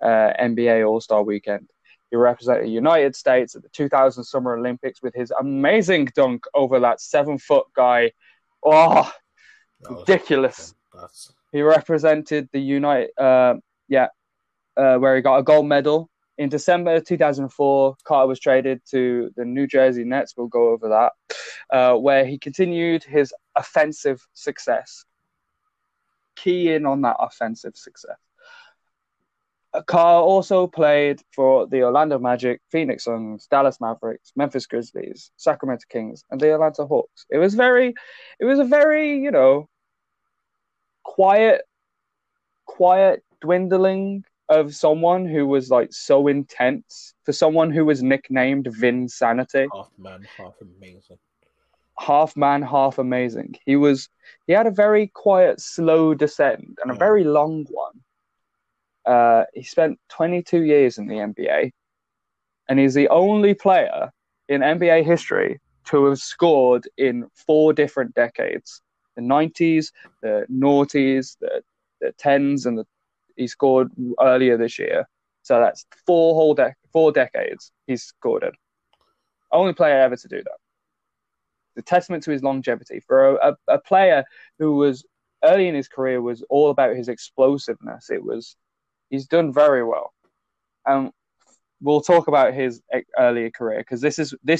NBA All-Star Weekend. He represented the United States at the 2000 Summer Olympics with his amazing dunk over that 7-foot guy. Oh, ridiculous. He represented the where he got a gold medal. In December 2004, Carter was traded to the New Jersey Nets, we'll go over that, where he continued his offensive success. Key in on that offensive success. Carter also played for the Orlando Magic, Phoenix Suns, Dallas Mavericks, Memphis Grizzlies, Sacramento Kings, and the Atlanta Hawks. It was a very, quiet dwindling of someone who was like so intense, for someone who was nicknamed Vin Sanity. Half man, half amazing. Half man, half amazing. He had a very quiet, slow descent and a very long one. He spent 22 years in the NBA, and he's the only player in NBA history to have scored in 4 different decades: the 90s, the noughties, the 10s, and he scored earlier this year. So that's 4 whole decades he's scored in. Only player ever to do that. The testament to his longevity for a player who was early in his career was all about his explosiveness. He's done very well. We'll talk about his earlier career, because this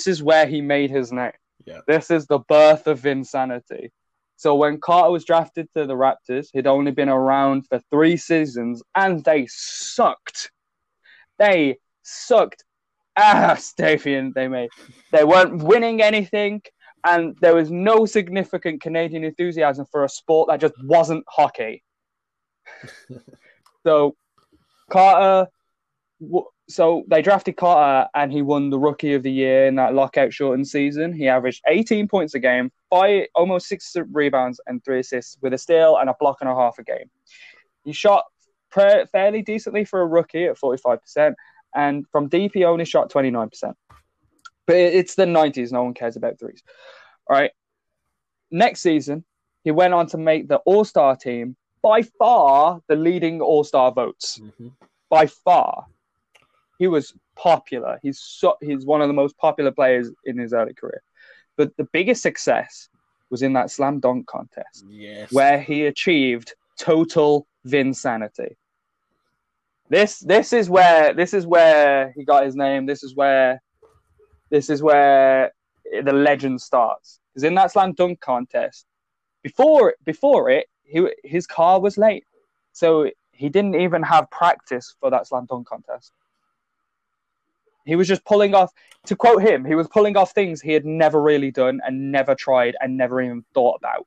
is where he made his name. Yeah. This is the birth of Vinsanity. So when Carter was drafted to the Raptors, he'd only been around for 3 seasons, and they sucked. They sucked ass, Davion. They weren't winning anything, and there was no significant Canadian enthusiasm for a sport that just wasn't hockey. So Carter. So they drafted Carter, and he won the Rookie of the Year in that lockout shortened season. He averaged 18 points a game, almost 6 rebounds and 3 assists, with a steal and a block and a half a game. He shot fairly decently for a rookie at 45%, and from deep he only shot 29%. But it's the 90s; no one cares about threes. All right. Next season, he went on to make the All-Star team, by far the leading All-Star votes. Mm-hmm. By far. He was popular. He's one of the most popular players in his early career. But the biggest success was in that slam dunk contest, where he achieved total Vinsanity. This is where he got his name. This is where the legend starts. Because in that slam dunk contest, before it, his car was late, so he didn't even have practice for that slam dunk contest. He was just pulling off, to quote him, he was pulling off things he had never really done and never tried and never even thought about.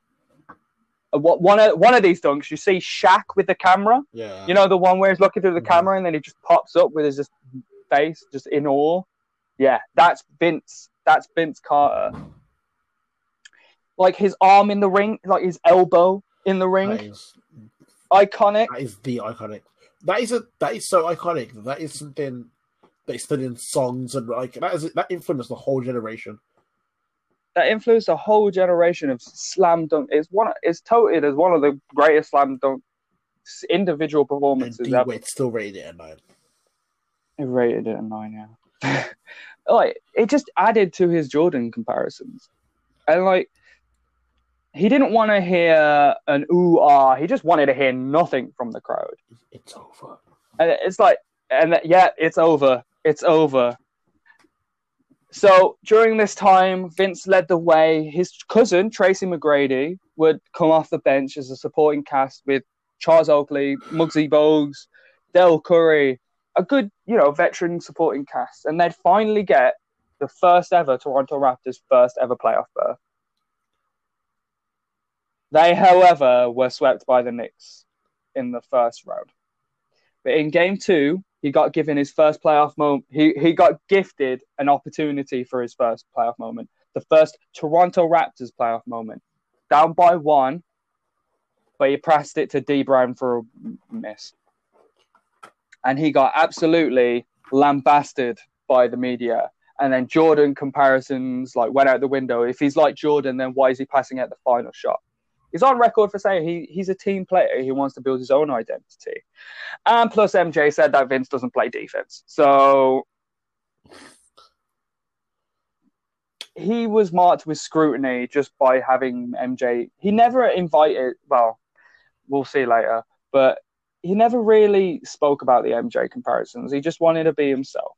One of these dunks, you see Shaq with the camera. Yeah. You know, the one where he's looking through the camera and then he just pops up with his just face, just in awe. Yeah, that's Vince. That's Vince Carter. Like his arm in the ring, like his elbow in the ring. Iconic. That is the iconic. That is so iconic. That is something... They stood in songs, and like that influenced the whole generation. That influenced the whole generation of slam dunk. It's one of the greatest slam dunk individual performances ever. It's still rated it at 9. It rated it at 9, yeah. Like it just added to his Jordan comparisons, and like he didn't want to hear an ooh ah. He just wanted to hear nothing from the crowd. It's over, and it's like. And yeah, it's over. It's over. So during this time, Vince led the way. His cousin, Tracy McGrady, would come off the bench as a supporting cast with Charles Oakley, Muggsy Bogues, Del Curry, a good, veteran supporting cast. And they'd finally get the first ever Toronto Raptors first ever playoff berth. They, however, were swept by the Knicks in the first round. But in game 2, he got given his first playoff moment. He got gifted an opportunity for his first playoff moment. The first Toronto Raptors playoff moment. Down by 1, but he passed it to D Brown for a miss. And he got absolutely lambasted by the media. And then Jordan comparisons went out the window. If he's like Jordan, then why is he passing out the final shot? He's on record for saying he's a team player. He wants to build his own identity. And plus MJ said that Vince doesn't play defense. So he was marked with scrutiny just by having MJ. He never invited, well, we'll see later, but he never really spoke about the MJ comparisons. He just wanted to be himself.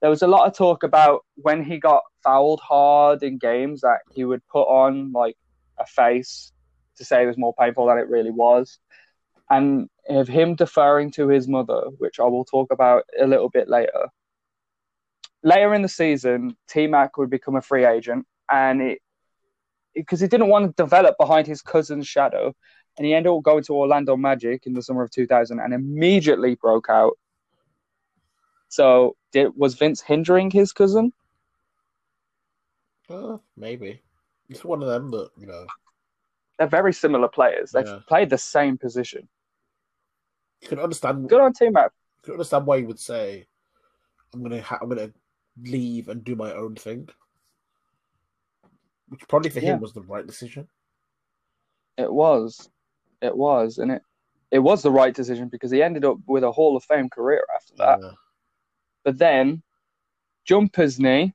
There was a lot of talk about when he got fouled hard in games that he would put on a face to say it was more painful than it really was. And of him deferring to his mother, which I will talk about a little bit later. Later in the season, T-Mac would become a free agent, and because he didn't want to develop behind his cousin's shadow, and he ended up going to Orlando Magic in the summer of 2000 and immediately broke out. So was Vince hindering his cousin? Maybe. It's one of them that, They're very similar players. They've played the same position. You can understand. Good on T-Mac. You can understand why he would say, "I'm gonna leave and do my own thing," which probably for him was the right decision. It was, and it was the right decision because he ended up with a Hall of Fame career after that. Yeah. But then, jumper's knee,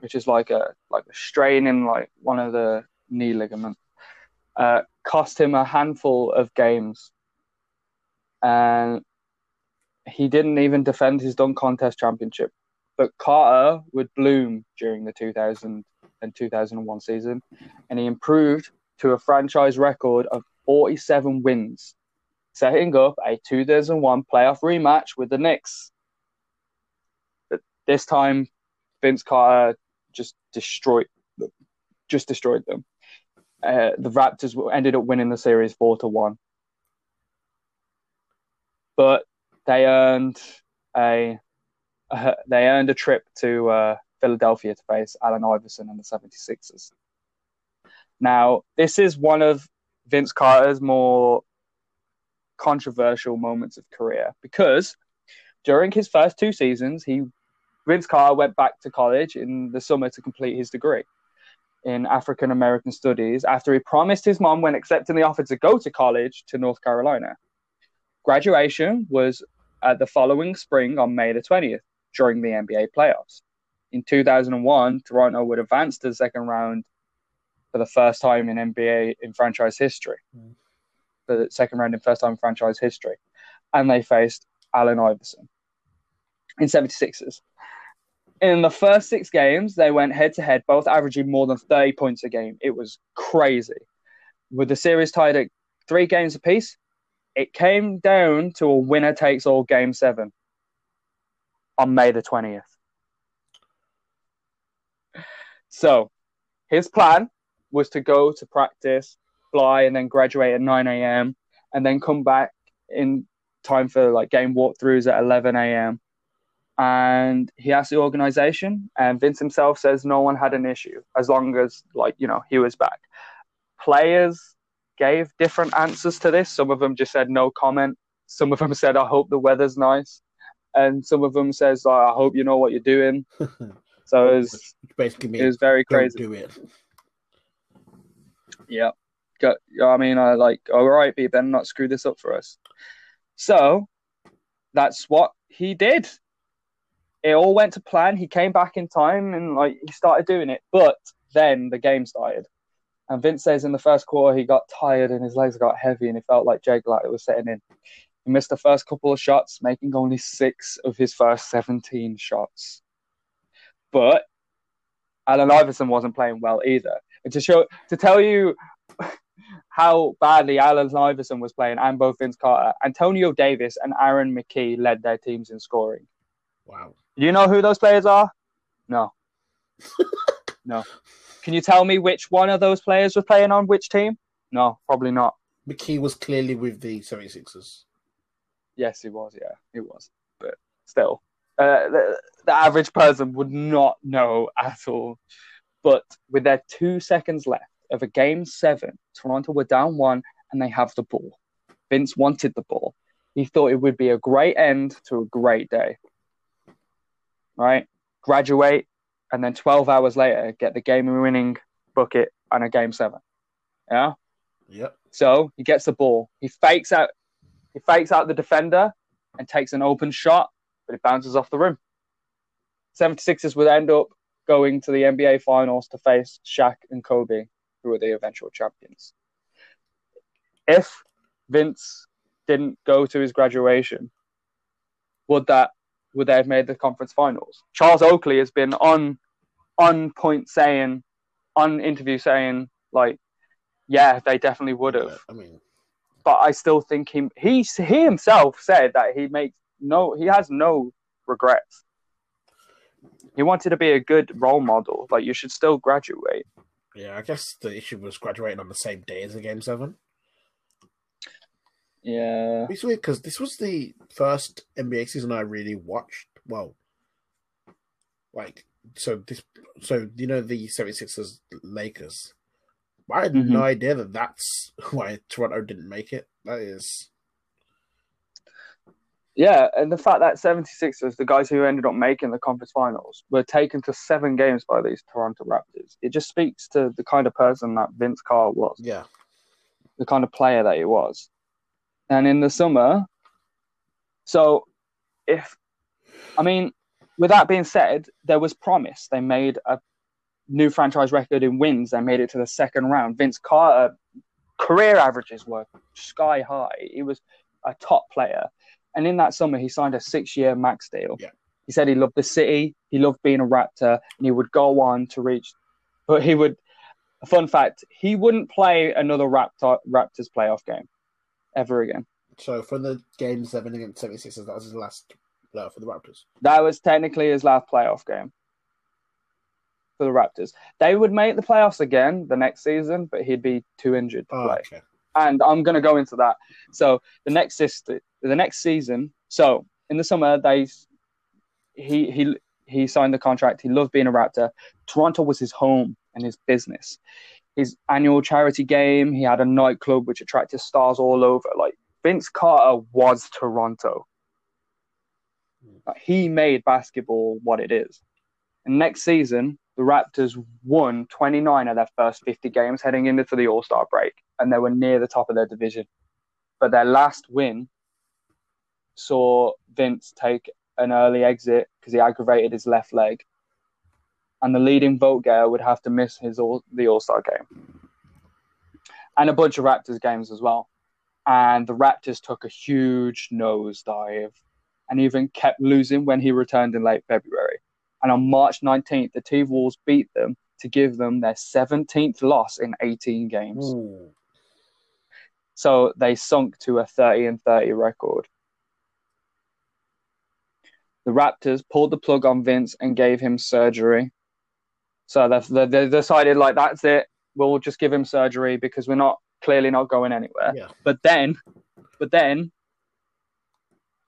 which is like a strain in one of the knee ligaments. Cost him a handful of games, and he didn't even defend his dunk contest championship. But Carter would bloom during the 2000 and 2001 season, and he improved to a franchise record of 47 wins, setting up a 2001 playoff rematch with the Knicks. This time, Vince Carter just destroyed them. The Raptors ended up winning the series 4-1. But they earned a trip to Philadelphia to face Allen Iverson and the 76ers. Now, this is one of Vince Carter's more controversial moments of career because during his first two seasons, Vince Carter went back to college in the summer to complete his degree in African American Studies after he promised his mom when accepting the offer to go to college to North Carolina. Graduation was the following spring on May the 20th during the NBA playoffs. In 2001, Toronto would advance to the second round for the first time in NBA in franchise history. For the second round in first time in franchise history. And they faced Allen Iverson in 76ers. In the first six games, they went head-to-head, both averaging more than 30 points a game. It was crazy. With the series tied at 3 games apiece, it came down to a winner-takes-all Game 7 on May the 20th. So, his plan was to go to practice, fly, and then graduate at 9 a.m., and then come back in time for game walkthroughs at 11 a.m., and he asked the organization, and Vince himself says no one had an issue as long as, he was back. Players gave different answers to this. Some of them just said no comment. Some of them said, I hope the weather's nice. And some of them says, I hope you know what you're doing. So it was very crazy. Don't do it. Yeah. All right, B, better not screw this up for us. So that's what he did. It all went to plan. He came back in time and he started doing it. But then the game started. And Vince says in the first quarter, he got tired and his legs got heavy and he felt like Jay Glatt was setting in. He missed the first couple of shots, making only 6 of his first 17 shots. But Allen Iverson wasn't playing well either. And to tell you how badly Allen Iverson was playing and both Vince Carter, Antonio Davis and Aaron McKee led their teams in scoring. Wow. Do you know who those players are? No. No. Can you tell me which one of those players was playing on which team? No, probably not. McKee was clearly with the 76ers. Yes, he was. Yeah, he was. But still, the average person would not know at all. But with their 2 seconds left of a Game 7, Toronto were down 1 and they have the ball. Vince wanted the ball. He thought it would be a great end to a great day. Right? Graduate, and then 12 hours later, get the game-winning bucket and a Game 7. Yeah? Yep. So, he gets the ball. He fakes out the defender and takes an open shot, but it bounces off the rim. 76ers would end up going to the NBA Finals to face Shaq and Kobe, who are the eventual champions. If Vince didn't go to his graduation, would they have made the conference finals? Charles Oakley has been on interview saying, yeah, they definitely would have. Yeah, but I still think he himself said that he has no regrets. He wanted to be a good role model. You should still graduate. Yeah, I guess the issue was graduating on the same day as the Game 7. Yeah. It's weird because this was the first NBA season I really watched. Well, the 76ers Lakers. I had no idea that's why Toronto didn't make it. That is. Yeah, and the fact that 76ers, the guys who ended up making the conference finals, were taken to 7 games by these Toronto Raptors. It just speaks to the kind of person that Vince Carter was. Yeah. The kind of player that he was. And in the summer, with that being said, there was promise. They made a new franchise record in wins. They made it to the second round. Vince Carter, career averages were sky high. He was a top player. And in that summer, he signed a 6-year max deal. Yeah. He said he loved the city. He loved being a Raptor. And he would go on to reach... But fun fact, he wouldn't play another Raptors playoff game ever again. So from the Game 7 against 76ers, that was his last for the Raptors. That was technically his last playoff game for the Raptors. They would make the playoffs again the next season, but he'd be too injured to play. Okay. And I'm going to go into that. So the next season, so in the summer, he signed the contract. He loved being a Raptor. Toronto was his home and his business. His annual charity game, he had a nightclub which attracted stars all over. Like, Vince Carter was Toronto. Like, he made basketball what it is. And next season, the Raptors won 29 of their first 50 games heading into the All-Star break, and they were near the top of their division. But their last win saw Vince take an early exit because he aggravated his left leg, and the leading vote getter would have to miss the All-Star game and a bunch of Raptors games as well. And the Raptors took a huge nosedive and even kept losing when he returned in late February. And on March 19th, the T-Wolves beat them to give them their 17th loss in 18 games. Ooh. So they sunk to a 30-30 record. The Raptors pulled the plug on Vince and gave him surgery. So they decided, like, that's it. We'll just give him surgery because we're clearly not going anywhere. Yeah. But then the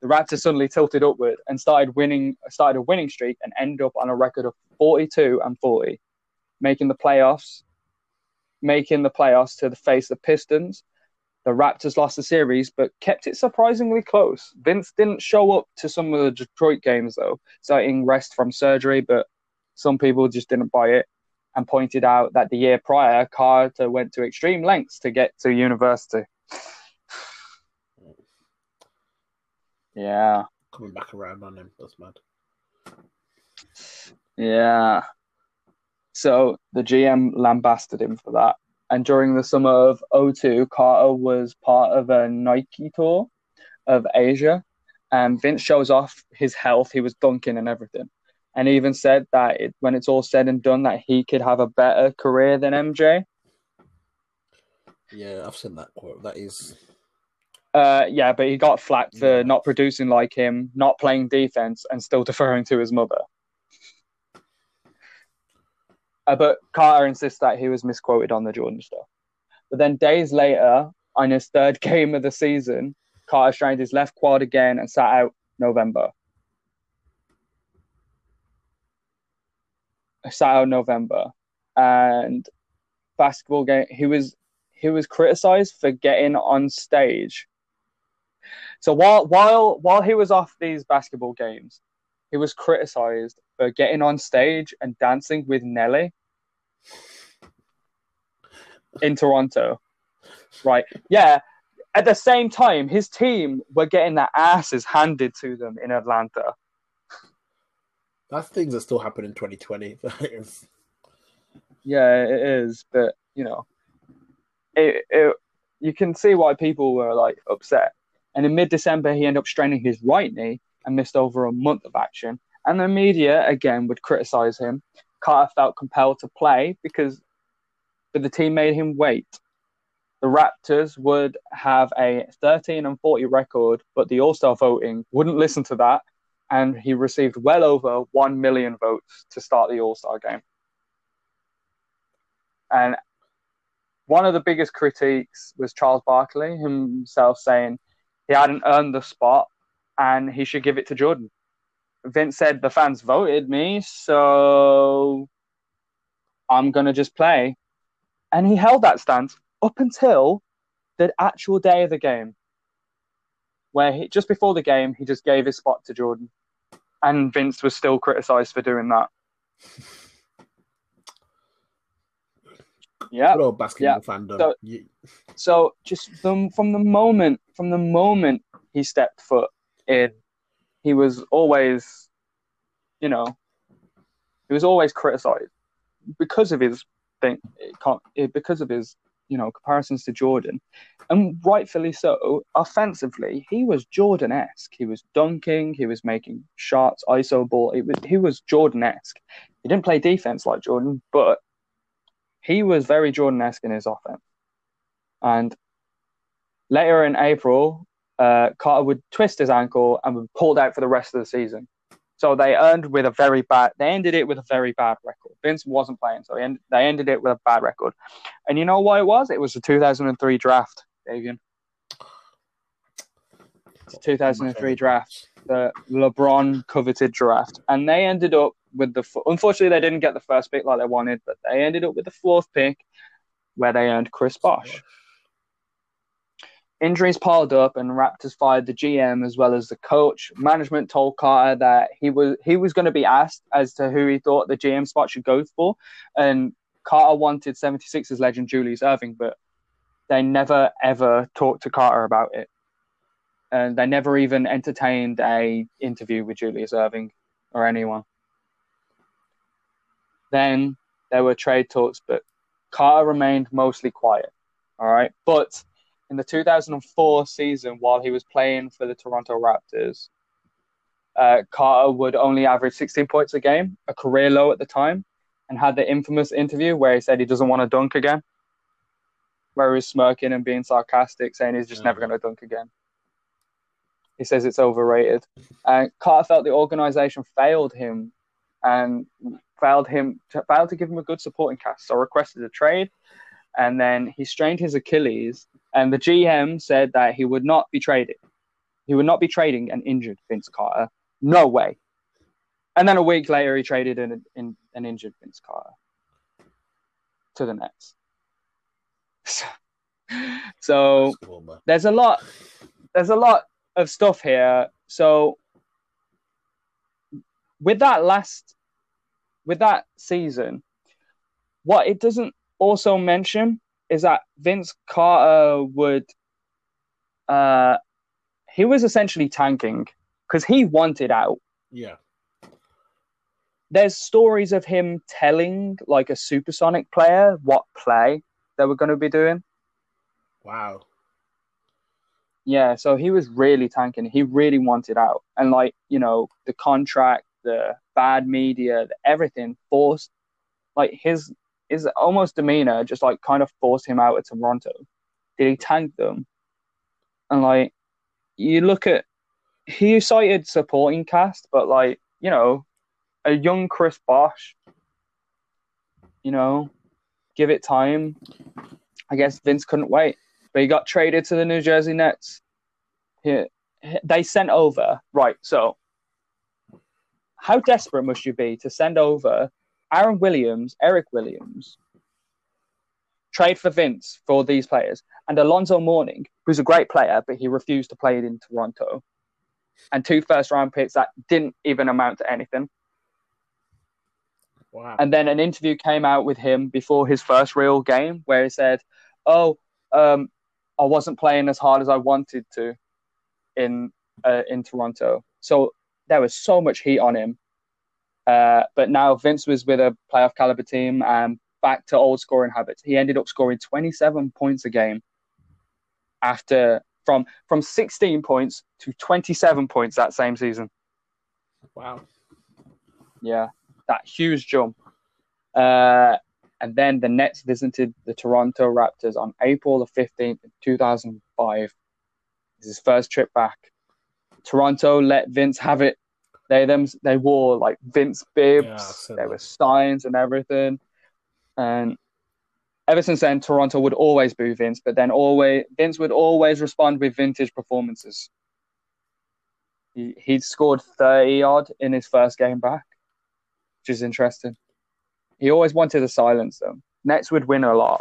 Raptors suddenly tilted upward and started a winning streak and ended up on a record of 42-40, making the playoffs to the face the Pistons. The Raptors lost the series, but kept it surprisingly close. Vince didn't show up to some of the Detroit games, though, citing rest from surgery, but some people just didn't buy it and pointed out that the year prior, Carter went to extreme lengths to get to university. Yeah. Coming back around on him, that's mad. Yeah. So the GM lambasted him for that. And during the summer of 2002, Carter was part of a Nike tour of Asia. And Vince shows off his health. He was dunking and everything. And he even said that when it's all said and done, that he could have a better career than MJ. Yeah, I've seen that quote. That is... yeah, but he got flack for not producing like him, not playing defense, and still deferring to his mother. But Carter insists that he was misquoted on the Jordan stuff. But then days later, on his third game of the season, Carter strained his left quad again and sat out November. And basketball game, he was criticized for getting on stage. So while he was off these basketball games, he was criticized for getting on stage and dancing with Nelly in Toronto. Right. Yeah. At the same time, his team were getting their asses handed to them in Atlanta. That's things that still happen in 2020. Yeah, it is. But, you know, you can see why people were, like, upset. And in mid-December, he ended up straining his right knee and missed over a month of action. And the media, again, would criticise him. Carter felt compelled to play but the team made him wait. The Raptors would have a 13-40 record, but the All-Star voting wouldn't listen to that, and he received well over 1 million votes to start the All-Star game. And one of the biggest critiques was Charles Barkley himself saying he hadn't earned the spot and he should give it to Jordan. Vince said, the fans voted me, so I'm going to just play. And he held that stance up until the actual day of the game, where just before the game, he just gave his spot to Jordan. And Vince was still criticised for doing that. Yeah. Good old basketball fandom. So just from the moment he stepped foot in, he was always, you know, criticised because of his thing, because of his, you know, comparisons to Jordan, and rightfully so. Offensively, he was Jordan-esque. He was dunking. He was making shots, iso ball. He was Jordan-esque. He didn't play defense like Jordan, but he was very Jordan-esque in his offense. And later in April, Carter would twist his ankle and would pulled out for the rest of the season. So they ended it with a very bad record. Vince wasn't playing, so they ended it with a bad record. And you know why it was? It was the 2003 draft, Davion. The 2003 draft, the LeBron coveted draft. And they ended up with unfortunately, they didn't get the first pick like they wanted, but they ended up with the fourth pick where they earned Chris Bosh. Injuries piled up and Raptors fired the GM as well as the coach. Management told Carter that he was going to be asked as to who he thought the GM spot should go for. And Carter wanted 76ers legend Julius Erving, but they never, ever talked to Carter about it. And they never even entertained an interview with Julius Erving or anyone. Then there were trade talks, but Carter remained mostly quiet. All right. But in the 2004 season, while he was playing for the Toronto Raptors, Carter would only average 16 points a game, a career low at the time, and had the infamous interview where he said he doesn't want to dunk again, where he was smirking and being sarcastic, saying he's just never going to dunk again. He says it's overrated. Carter felt the organization failed him and failed to give him a good supporting cast, so requested a trade. And then he strained his Achilles, and the GM said that he would not be traded. He would not be trading an injured Vince Carter. No way. And then a week later, he traded an injured Vince Carter to the Nets. So cool, there's a lot of stuff here. So with that season, what it doesn't also mention is that Vince Carter he was essentially tanking because he wanted out. Yeah. There's stories of him telling like a supersonic player what play they were going to be doing. Wow. Yeah, so he was really tanking. He really wanted out. And like, you know, the contract, the bad media, everything forced like his almost demeanor just like kind of forced him out at Toronto. Did he tank them? And like, you look at, he cited supporting cast, but like, you know, a young Chris Bosh, you know, give it time. I guess Vince couldn't wait, but he got traded to the New Jersey Nets. They sent over, right, so how desperate must you be to send over Aaron Williams, Eric Williams, trade for Vince for these players, and Alonzo Mourning, who's a great player, but he refused to play it in Toronto, and 2 first-round picks that didn't even amount to anything. Wow. And then an interview came out with him before his first real game where he said, I wasn't playing as hard as I wanted to in Toronto. So there was so much heat on him. But now Vince was with a playoff caliber team and back to old scoring habits. He ended up scoring 27 points a game from 16 points to 27 points that same season. Wow. Yeah, that huge jump. And then the Nets visited the Toronto Raptors on April the 15th, 2005. It's his first trip back. Toronto let Vince have it. They wore like Vince bibs. Yeah, there were signs and everything. And ever since then, Toronto would always boo Vince, but then Vince would always respond with vintage performances. He'd scored 30-odd in his first game back, which is interesting. He always wanted to silence them. Nets would win a lot.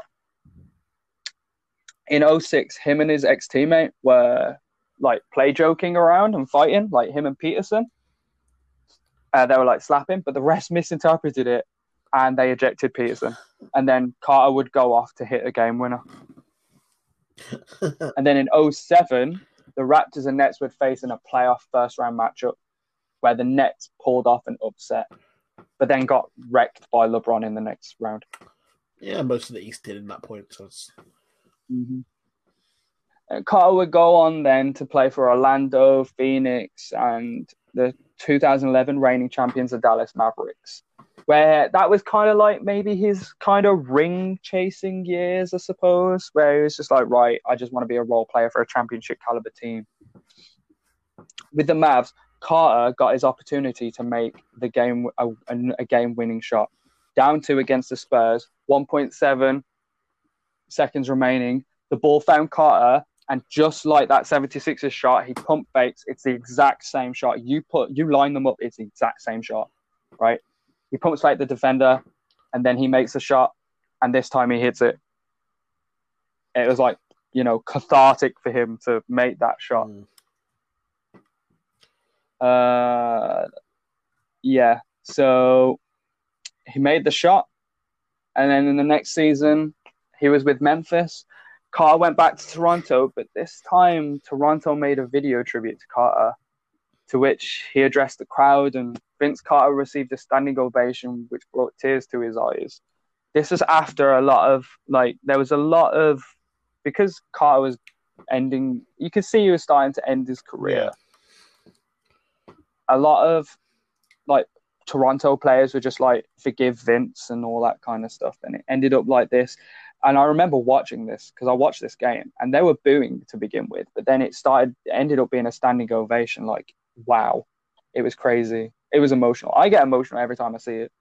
In 2006, him and his ex-teammate were like play-joking around and fighting, like him and Peterson. They were like slapping, but the refs misinterpreted it and they ejected Peterson. And then Carter would go off to hit a game winner. And then in 2007, the Raptors and Nets would face in a playoff first round matchup where the Nets pulled off an upset, but then got wrecked by LeBron in the next round. Yeah, most of the East did in that point. So it's... Mm-hmm. And Carter would go on then to play for Orlando, Phoenix, and the 2011 reigning champions of Dallas Mavericks, where that was kind of like maybe his kind of ring chasing years, I suppose, where he was just like, right, I just want to be a role player for a championship caliber team. with the Mavs, Carter got his opportunity to make the game a game-winning shot. Down two against the Spurs, 1.7 seconds remaining. The ball found Carter, and just like that 76ers shot, he pump fakes. It's the exact same shot. You line them up, it's the exact same shot, right? He pumps fake the defender, and then he makes a shot, and this time he hits it. It was like, you know, cathartic for him to make that shot. Yeah, so he made the shot, and then in the next season, he was with Memphis. Carter went back to Toronto, but this time Toronto made a video tribute to Carter, to which he addressed the crowd, and Vince Carter received a standing ovation, which brought tears to his eyes. This was after a lot of, like, there was a lot of, because Carter was ending, you could see he was starting to end his career. Yeah. A lot of, like, Toronto players were just like, forgive Vince and all that kind of stuff. And it ended up like this. And I remember watching this, because I watched this game, and they were booing to begin with, but then it ended up being a standing ovation. Like, wow, it was crazy. It was emotional. I get emotional every time I see it.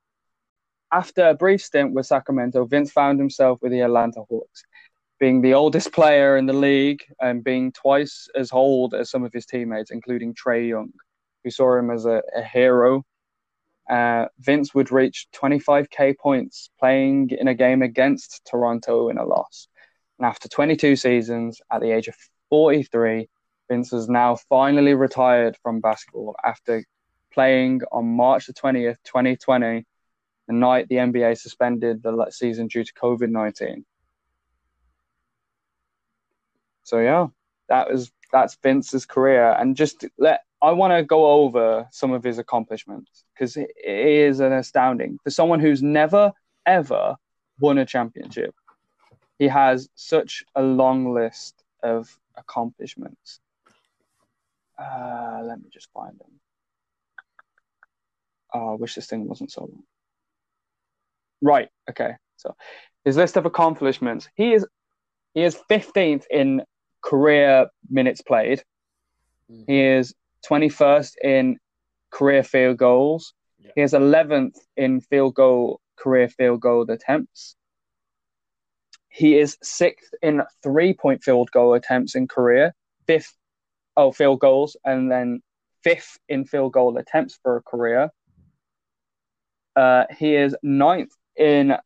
After a brief stint with Sacramento, Vince found himself with the Atlanta Hawks, being the oldest player in the league and being twice as old as some of his teammates, including Trae Young, who saw him as a hero. Vince would reach 25,000 points playing in a game against Toronto in a loss. And after 22 seasons, at the age of 43, Vince was now finally retired from basketball after playing on March the 20th, 2020, the night the NBA suspended the season due to COVID-19. So yeah, that's Vince's career. And I want to go over some of his accomplishments, because it is an astounding. For someone who's never, ever won a championship, he has such a long list of accomplishments. Let me just find them. Oh, I wish this thing wasn't so long. Right, okay. So his list of accomplishments. He is 15th in career minutes played. He is 21st in career field goals. Yeah. He is 11th in career field goal attempts. He is 6th in three-point field goal attempts in career, 5th field goals, and then 5th in field goal attempts for a career. He is 9th in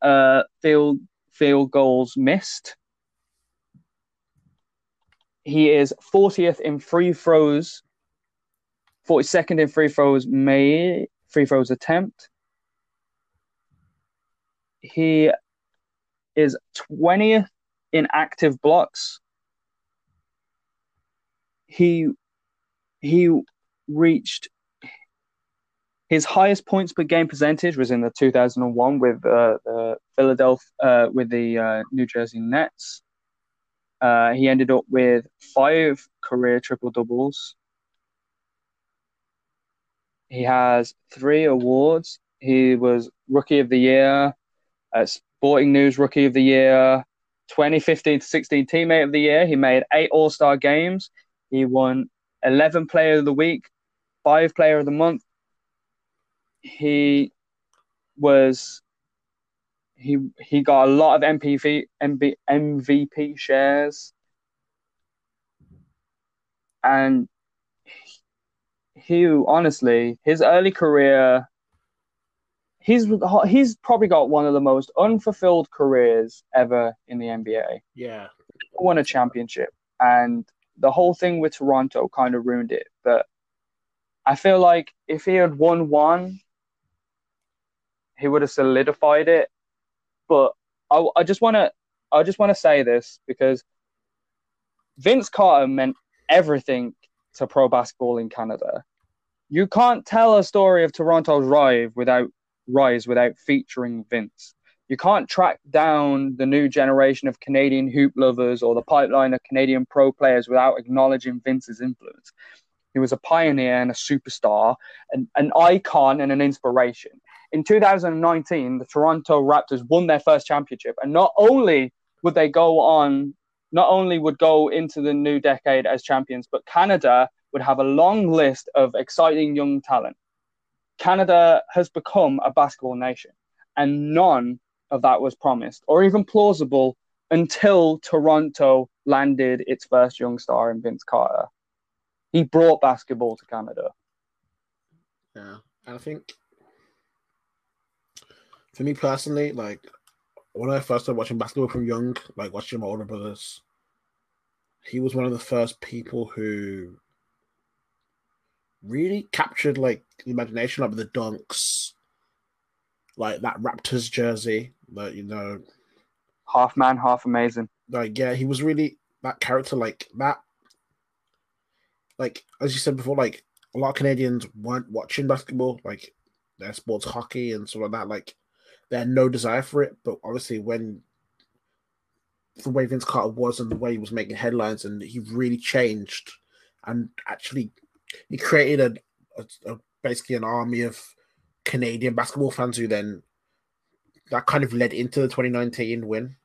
field goals missed. He is 40th in free throws, 42nd in free throws attempt. He is 20th in active blocks. He reached his highest points per game percentage was in the 2001 with the New Jersey Nets. He ended up with 5 career triple-doubles. He has 3 awards. He was Rookie of the Year, Sporting News Rookie of the Year, 2015-16 Teammate of the Year. He made 8 All-Star games. He won 11 Player of the Week, 5 Player of the Month. He got a lot of MVP shares, and he honestly, his early career, he's probably got one of the most unfulfilled careers ever in the NBA. Yeah, won a championship, and the whole thing with Toronto kind of ruined it. But I feel like if he had won one, he would have solidified it. But I just want to say this, because Vince Carter meant everything to pro basketball in Canada. You can't tell a story of Toronto's rise without featuring Vince. You can't track down the new generation of Canadian hoop lovers or the pipeline of Canadian pro players without acknowledging Vince's influence. He was a pioneer and a superstar, an icon and an inspiration. In 2019, the Toronto Raptors won their first championship, and not only would go into the new decade as champions, but Canada would have a long list of exciting young talent. Canada has become a basketball nation, and none of that was promised or even plausible until Toronto landed its first young star in Vince Carter. He brought basketball to Canada. Yeah, and I think, for me personally, like, when I first started watching basketball from young, like watching my older brothers, he was one of the first people who really captured, like, the imagination, like, with the dunks, like, that Raptors jersey, that, you know... Half man, half amazing. Like, yeah, he was really that character, like, that... Like, as you said before, like, a lot of Canadians weren't watching basketball, like, their sports hockey and stuff like that, like, they had no desire for it, but obviously when... the way Vince Carter was and the way he was making headlines, and he really changed, and actually he created a basically an army of Canadian basketball fans who then that kind of led into the 2019 win.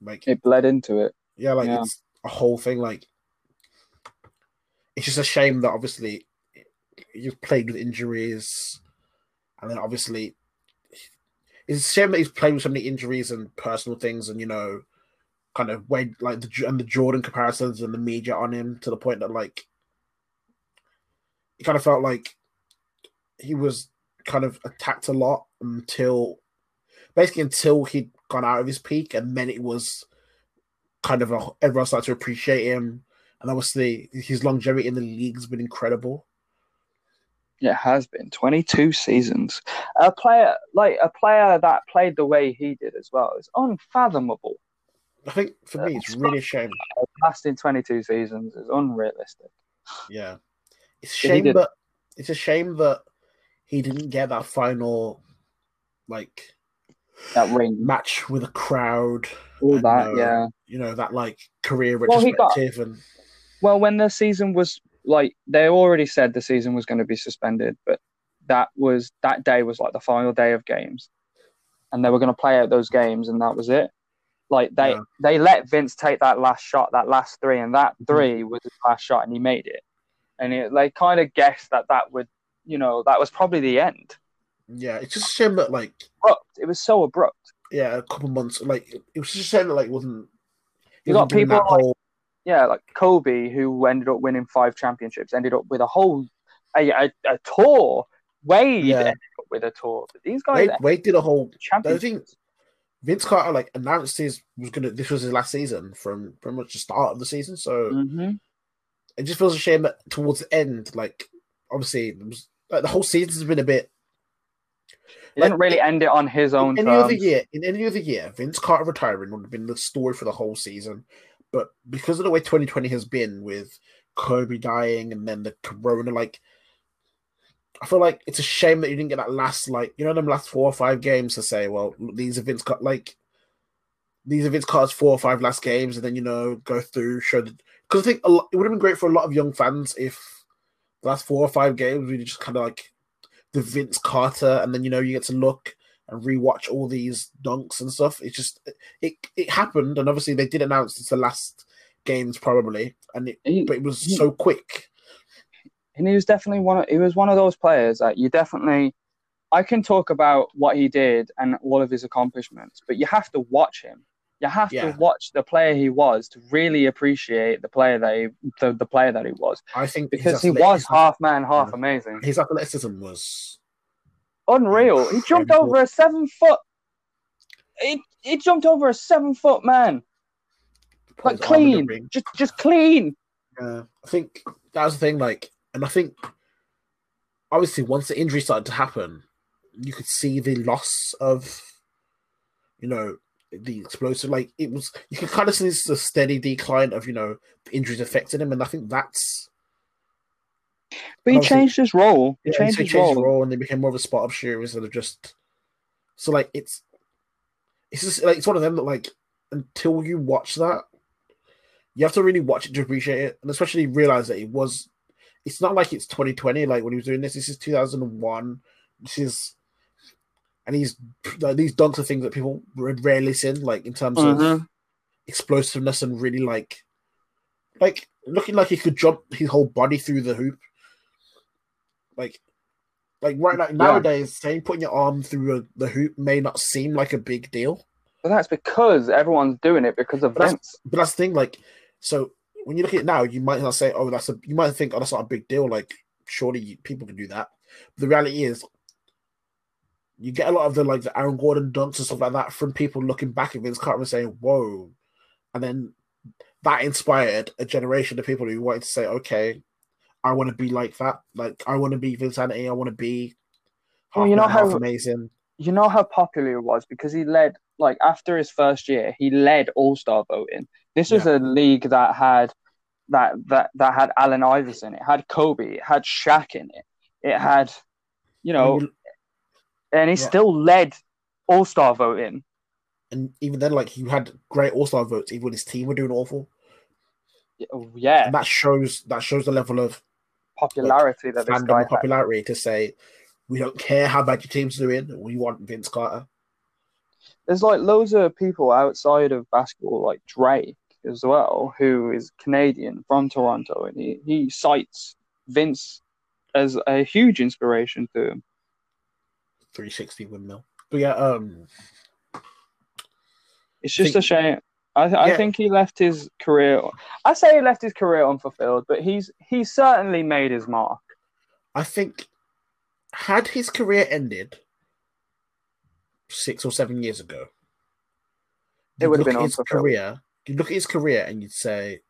Like it bled into it. Yeah, like yeah. It's a whole thing. Like it's just a shame that obviously he's plagued with injuries, and then obviously. It's a shame that he's played with so many injuries and personal things, and you know, kind of way like the Jordan comparisons and the media on him to the point that like it kind of felt like he was kind of attacked a lot until he'd gone out of his peak, and then it was kind of everyone started to appreciate him, and obviously his longevity in the league's been incredible. It has been 22 seasons. A player that played the way he did as well is unfathomable. I think for me, it's really a shame. Lasting 22 seasons is unrealistic. Yeah, it's a shame that he didn't get that final, like that ring match with a crowd. All and, that, yeah. You know that like career retrospective when the season was. Like, they already said the season was going to be suspended, but that day was, like, the final day of games. And they were going to play out those games, and that was it. Like, they let Vince take that last shot, that last three, and that three was his last shot, and he made it. And they kind of guessed that would, you know, that was probably the end. Yeah, it's just a shame that, like... Abrupt. It was so abrupt. Yeah, a couple months. Like, it was just a shame that, like, wasn't... You got people... That whole... Yeah, like Kobe, who ended up winning 5 championships, ended up with a tour. Wade ended up with a tour. But these guys, Wade did a whole championship. I think Vince Carter like announced this was his last season from pretty much the start of the season. So it just feels a shame that towards the end, like obviously it was, like, the whole season has been a bit. He didn't really end it on his own. In any other year, Vince Carter retiring would have been the story for the whole season. But because of the way 2020 has been with Kobe dying and then the corona, like, I feel like it's a shame that you didn't get that last, like, you know, them last 4 or 5 games to say, well, these are Vince Carter's 4 or 5 last games, and then, you know, go through, show the... Because I think it would have been great for a lot of young fans if the last 4 or 5 games we just kind of, like, the Vince Carter, and then, you know, you get to look... and rewatch all these dunks and stuff. It's just it happened, and obviously they did announce it's the last games probably, and it was so quick. And he was definitely one of those players that you definitely. I can talk about what he did and all of his accomplishments, but you have to watch him. You have to watch the player he was to really appreciate the player that the player that he was. I think because he was half man, half amazing. His athleticism was. Unreal. He jumped over a 7-foot. He jumped over a 7-foot man. Like clean. Just clean. Yeah. I think that was the thing, like, and I think obviously once the injury started to happen, you could see the loss of, you know, the explosive, like it was, you could kind of see this steady decline of, you know, the injuries affecting him, and I think that's but he changed his role. He changed his role, and they became more of a spot-up shooter instead of just. So, like, it's just like it's one of them that, like, until you watch that, you have to really watch it to appreciate it, and especially realize that it was. It's not like it's 2020. Like when he was doing this, this is 2001. This is, and he's like, these dunks are things that people would rarely see, like in terms of explosiveness and really like. looking like he could jump his whole body through the hoop. Like right now, nowadays, saying putting your arm through the hoop may not seem like a big deal. But that's because everyone's doing it because of Vince. But that's the thing, like, so when you look at it now, you might not say, oh, that's a, you might think, oh, that's not a big deal. Like, surely people can do that. But the reality is, you get a lot of the, like, the Aaron Gordon dunks and stuff like that from people looking back at Vince Carter and saying, whoa. And then that inspired a generation of people who wanted to say, okay, I want to be like that. Like, I want to be Vince Carter. I want to be half amazing. You know how popular it was because he led, like, after his first year, he led all-star voting. This was a league that had that had Allen Iverson. It had Kobe. It had Shaq in it. It had, you know, and he still led all-star voting. And even then, like, he had great all-star votes, even when his team were doing awful. Yeah, and that shows the level of popularity, like, that this guy popularity had. To say we don't care how bad your team's doing, we want Vince Carter. There's like loads of people outside of basketball, like Drake as well, who is Canadian from Toronto, and he cites Vince as a huge inspiration to him. 360 windmill, but yeah, it's just a shame. I think he left his career. I say he left his career unfulfilled, but he certainly made his mark. I think had his career ended 6 or 7 years ago, it would have been unfulfilled. You look at his career and you'd say,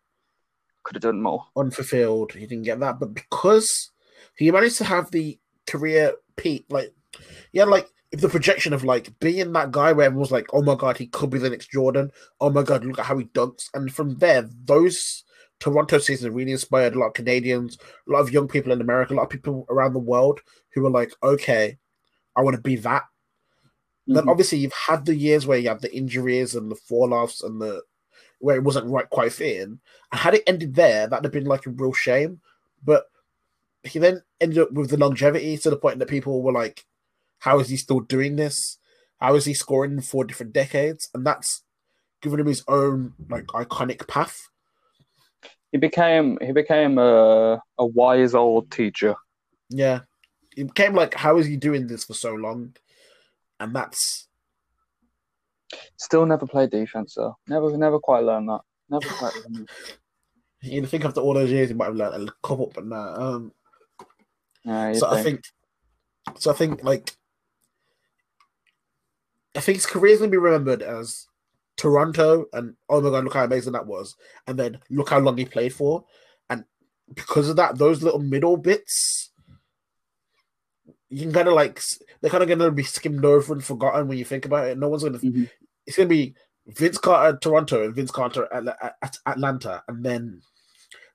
could have done more. Unfulfilled, he didn't get that, but because he managed to have the career peak, like the projection of, like, being that guy where everyone's like, oh my god, he could be the next Jordan. Oh my god, look at how he dunks. And from there, those Toronto seasons really inspired a lot of Canadians, a lot of young people in America, a lot of people around the world who were like, okay, I want to be that. Mm-hmm. Then obviously you've had the years where you had the injuries and the fall-offs and the where it wasn't quite fitting. And had it ended there, that'd have been like a real shame. But he then ended up with the longevity to the point that people were like, how is he still doing this? How is he scoring 4 different decades? And that's given him his own, like, iconic path. He became a wise old teacher. Yeah, he became like, how is he doing this for so long? And that's still never played defense though. Never quite learned that. Never quite learned that. You think after all those years, he might have learned a couple, but no. I think his career is going to be remembered as Toronto and, oh my god, look how amazing that was. And then look how long he played for. And because of that, those little middle bits, you can kind of like, they're kind of going to be skimmed over and forgotten when you think about it. No one's going to, it's going to be Vince Carter Toronto and Vince Carter at Atlanta. And then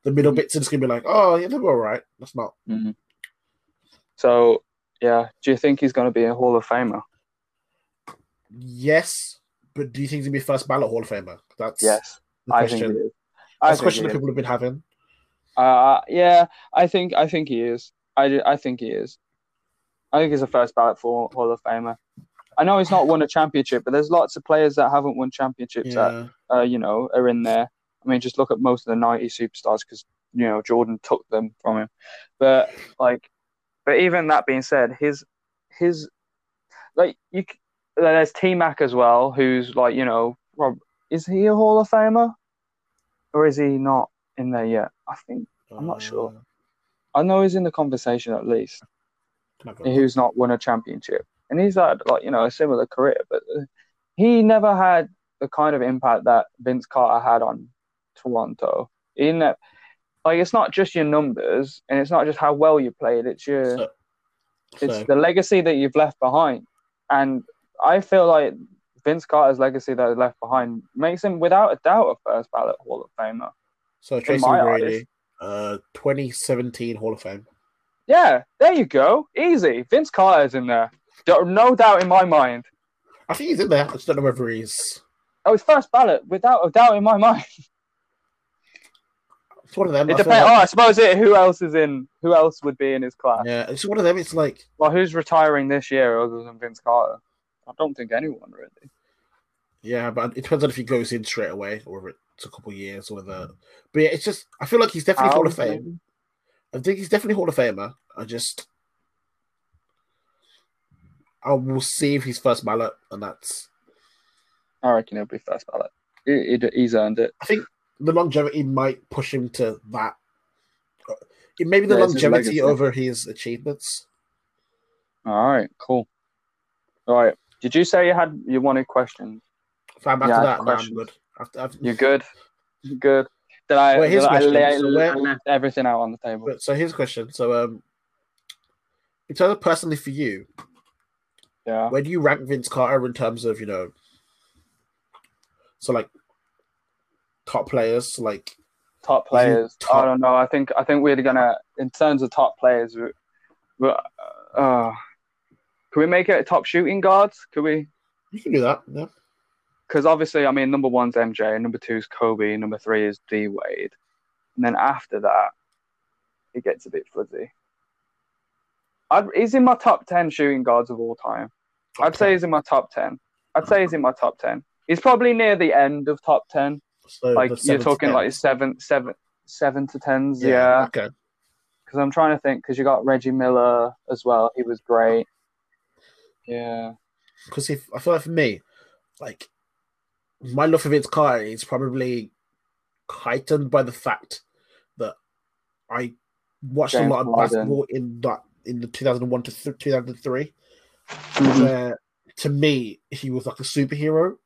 the middle bits are just going to be like, oh, yeah, they were all right. That's not. Mm-hmm. So, yeah, do you think he's going to be a Hall of Famer? Yes, but do you think he's going to be first ballot Hall of Famer? That's the question. That's the question that people have been having. I think he is. I think he is. I think he's a first ballot for Hall of Famer. I know he's not won a championship, but there's lots of players that haven't won championships that are in there. I mean, just look at most of the 90s superstars because, you know, Jordan took them from him. But, like, but even that being said, his like you, there's T Mac as well, who's like, you know, Rob, is he a Hall of Famer or is he not in there yet? I think I'm not sure. I know he's in the conversation at least. Who's not won a championship, and he's had a similar career, but he never had the kind of impact that Vince Carter had on Toronto. Like, it's not just your numbers, and it's not just how well you played. It's it's the legacy that you've left behind. And I feel like Vince Carter's legacy that is left behind makes him, without a doubt, a first ballot Hall of Famer. So Tracy Brady, 2017 Hall of Fame. Yeah, there you go. Easy. Vince Carter's in there. No doubt in my mind. I think he's in there. I just don't know whether he's... Oh, it's first ballot, without a doubt in my mind. It's one of them. It depends. Like... Oh, I suppose it. Who else is in? Who else would be in his class? Yeah, it's one of them. It's like, well, who's retiring this year other than Vince Carter? I don't think anyone really. Yeah, but it depends on if he goes in straight away or if it a couple of years or whether. But yeah, it's just I feel like he's definitely Hall of Fame. I think he's definitely Hall of Famer. I will see if he's first ballot, and that's. I reckon he'll be first ballot. He's earned it. I think the longevity might push him to that. Maybe the longevity over his achievements. All right, cool. All right. Did you say you wanted questions? Fam, after that, I'm good. You're good. You're good. I left everything out on the table. So here's a question. So, in terms of personally for you, yeah, where do you rank Vince Carter in terms of top players, top players? I don't know. I think we're gonna in terms of top players. Can we make it a top shooting guards? Could we? You can do that, yeah. Because obviously, I mean, number one's MJ, number two's Kobe, number three is D Wade, and then after that, it gets a bit fuzzy. He's in my top 10 shooting guards of all time. I'd say he's in my top 10. He's probably near the end of top 10. So like you're talking like seven to tens. Yeah. Okay. Because I'm trying to think. Because you got Reggie Miller as well. He was great. Yeah. Because I feel like for me, like my love for Vince Carter is probably heightened by the fact that I watched James a lot of basketball in the 2001 to 2003. Mm-hmm. Where, to me, he was like a superhero,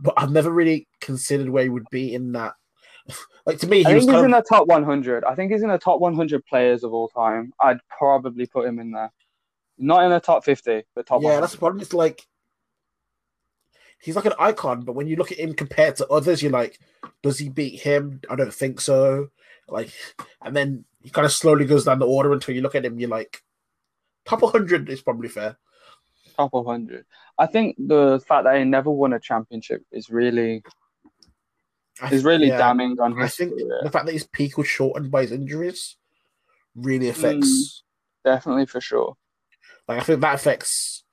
but I've never really considered where he would be in that. Like to me, I think he's in the top 100. I think he's in the top 100 players of all time. I'd probably put him in there. Not in the top 50, but top 100. Yeah, that's the problem. It's like, he's like an icon, but when you look at him compared to others, you're like, does he beat him? I don't think so. Like, and then he kind of slowly goes down the order until you look at him, you're like, top 100 is probably fair. Top 100. I think the fact that he never won a championship is really damning on his career. The fact that his peak was shortened by his injuries really affects... definitely, for sure. Like I think that affects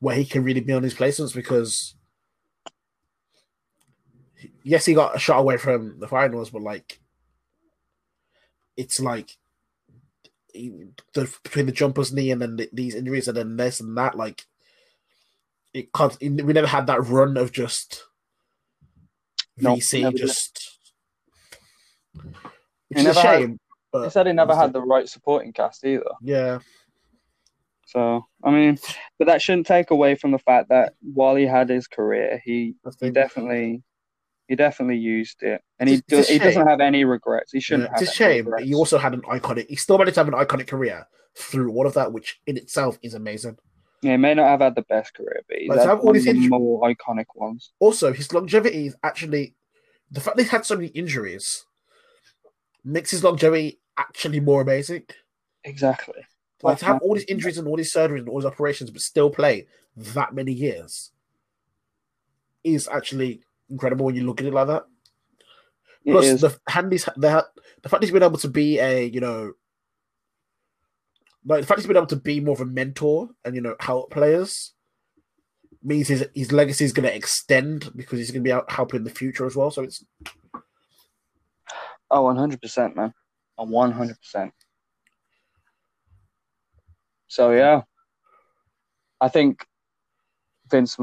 where he can really be on his placements because... Yes, he got a shot away from the finals, but like... It's like... between the jumper's knee and then these injuries and then this and that, like we never had that run of just VC. It's a shame. He said he never had the right supporting cast either. Yeah. So I mean, but that shouldn't take away from the fact that while he had his career, he definitely used it, and he doesn't have any regrets. He shouldn't have. It's a shame. Regrets. He also had he still managed to have an iconic career through all of that, which in itself is amazing. Yeah, he may not have had the best career, but he's had all these more iconic ones. Also, his longevity is actually the fact that he's had so many injuries makes his longevity actually more amazing. Exactly. Like to have all these injuries and all these surgeries and all these operations, but still play that many years is actually incredible when you look at it like that. Plus, the fact he's been able to be more of a mentor and help players means his legacy is going to extend because he's going to be out helping the future as well. So it's 100%, man, 100%. So yeah, I think Vince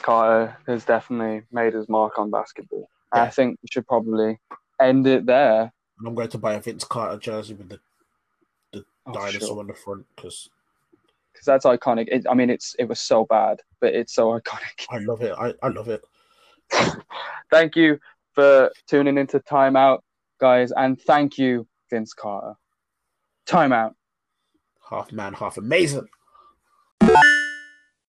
Carter has definitely made his mark on basketball. Yeah. I think we should probably end it there. And I'm going to buy a Vince Carter jersey with the dinosaur on the front because that's iconic. It was so bad, but it's so iconic. I love it. I love it. Thank you for tuning into Timeout, guys, and thank you, Vince Carter. Timeout. Half man, half amazing.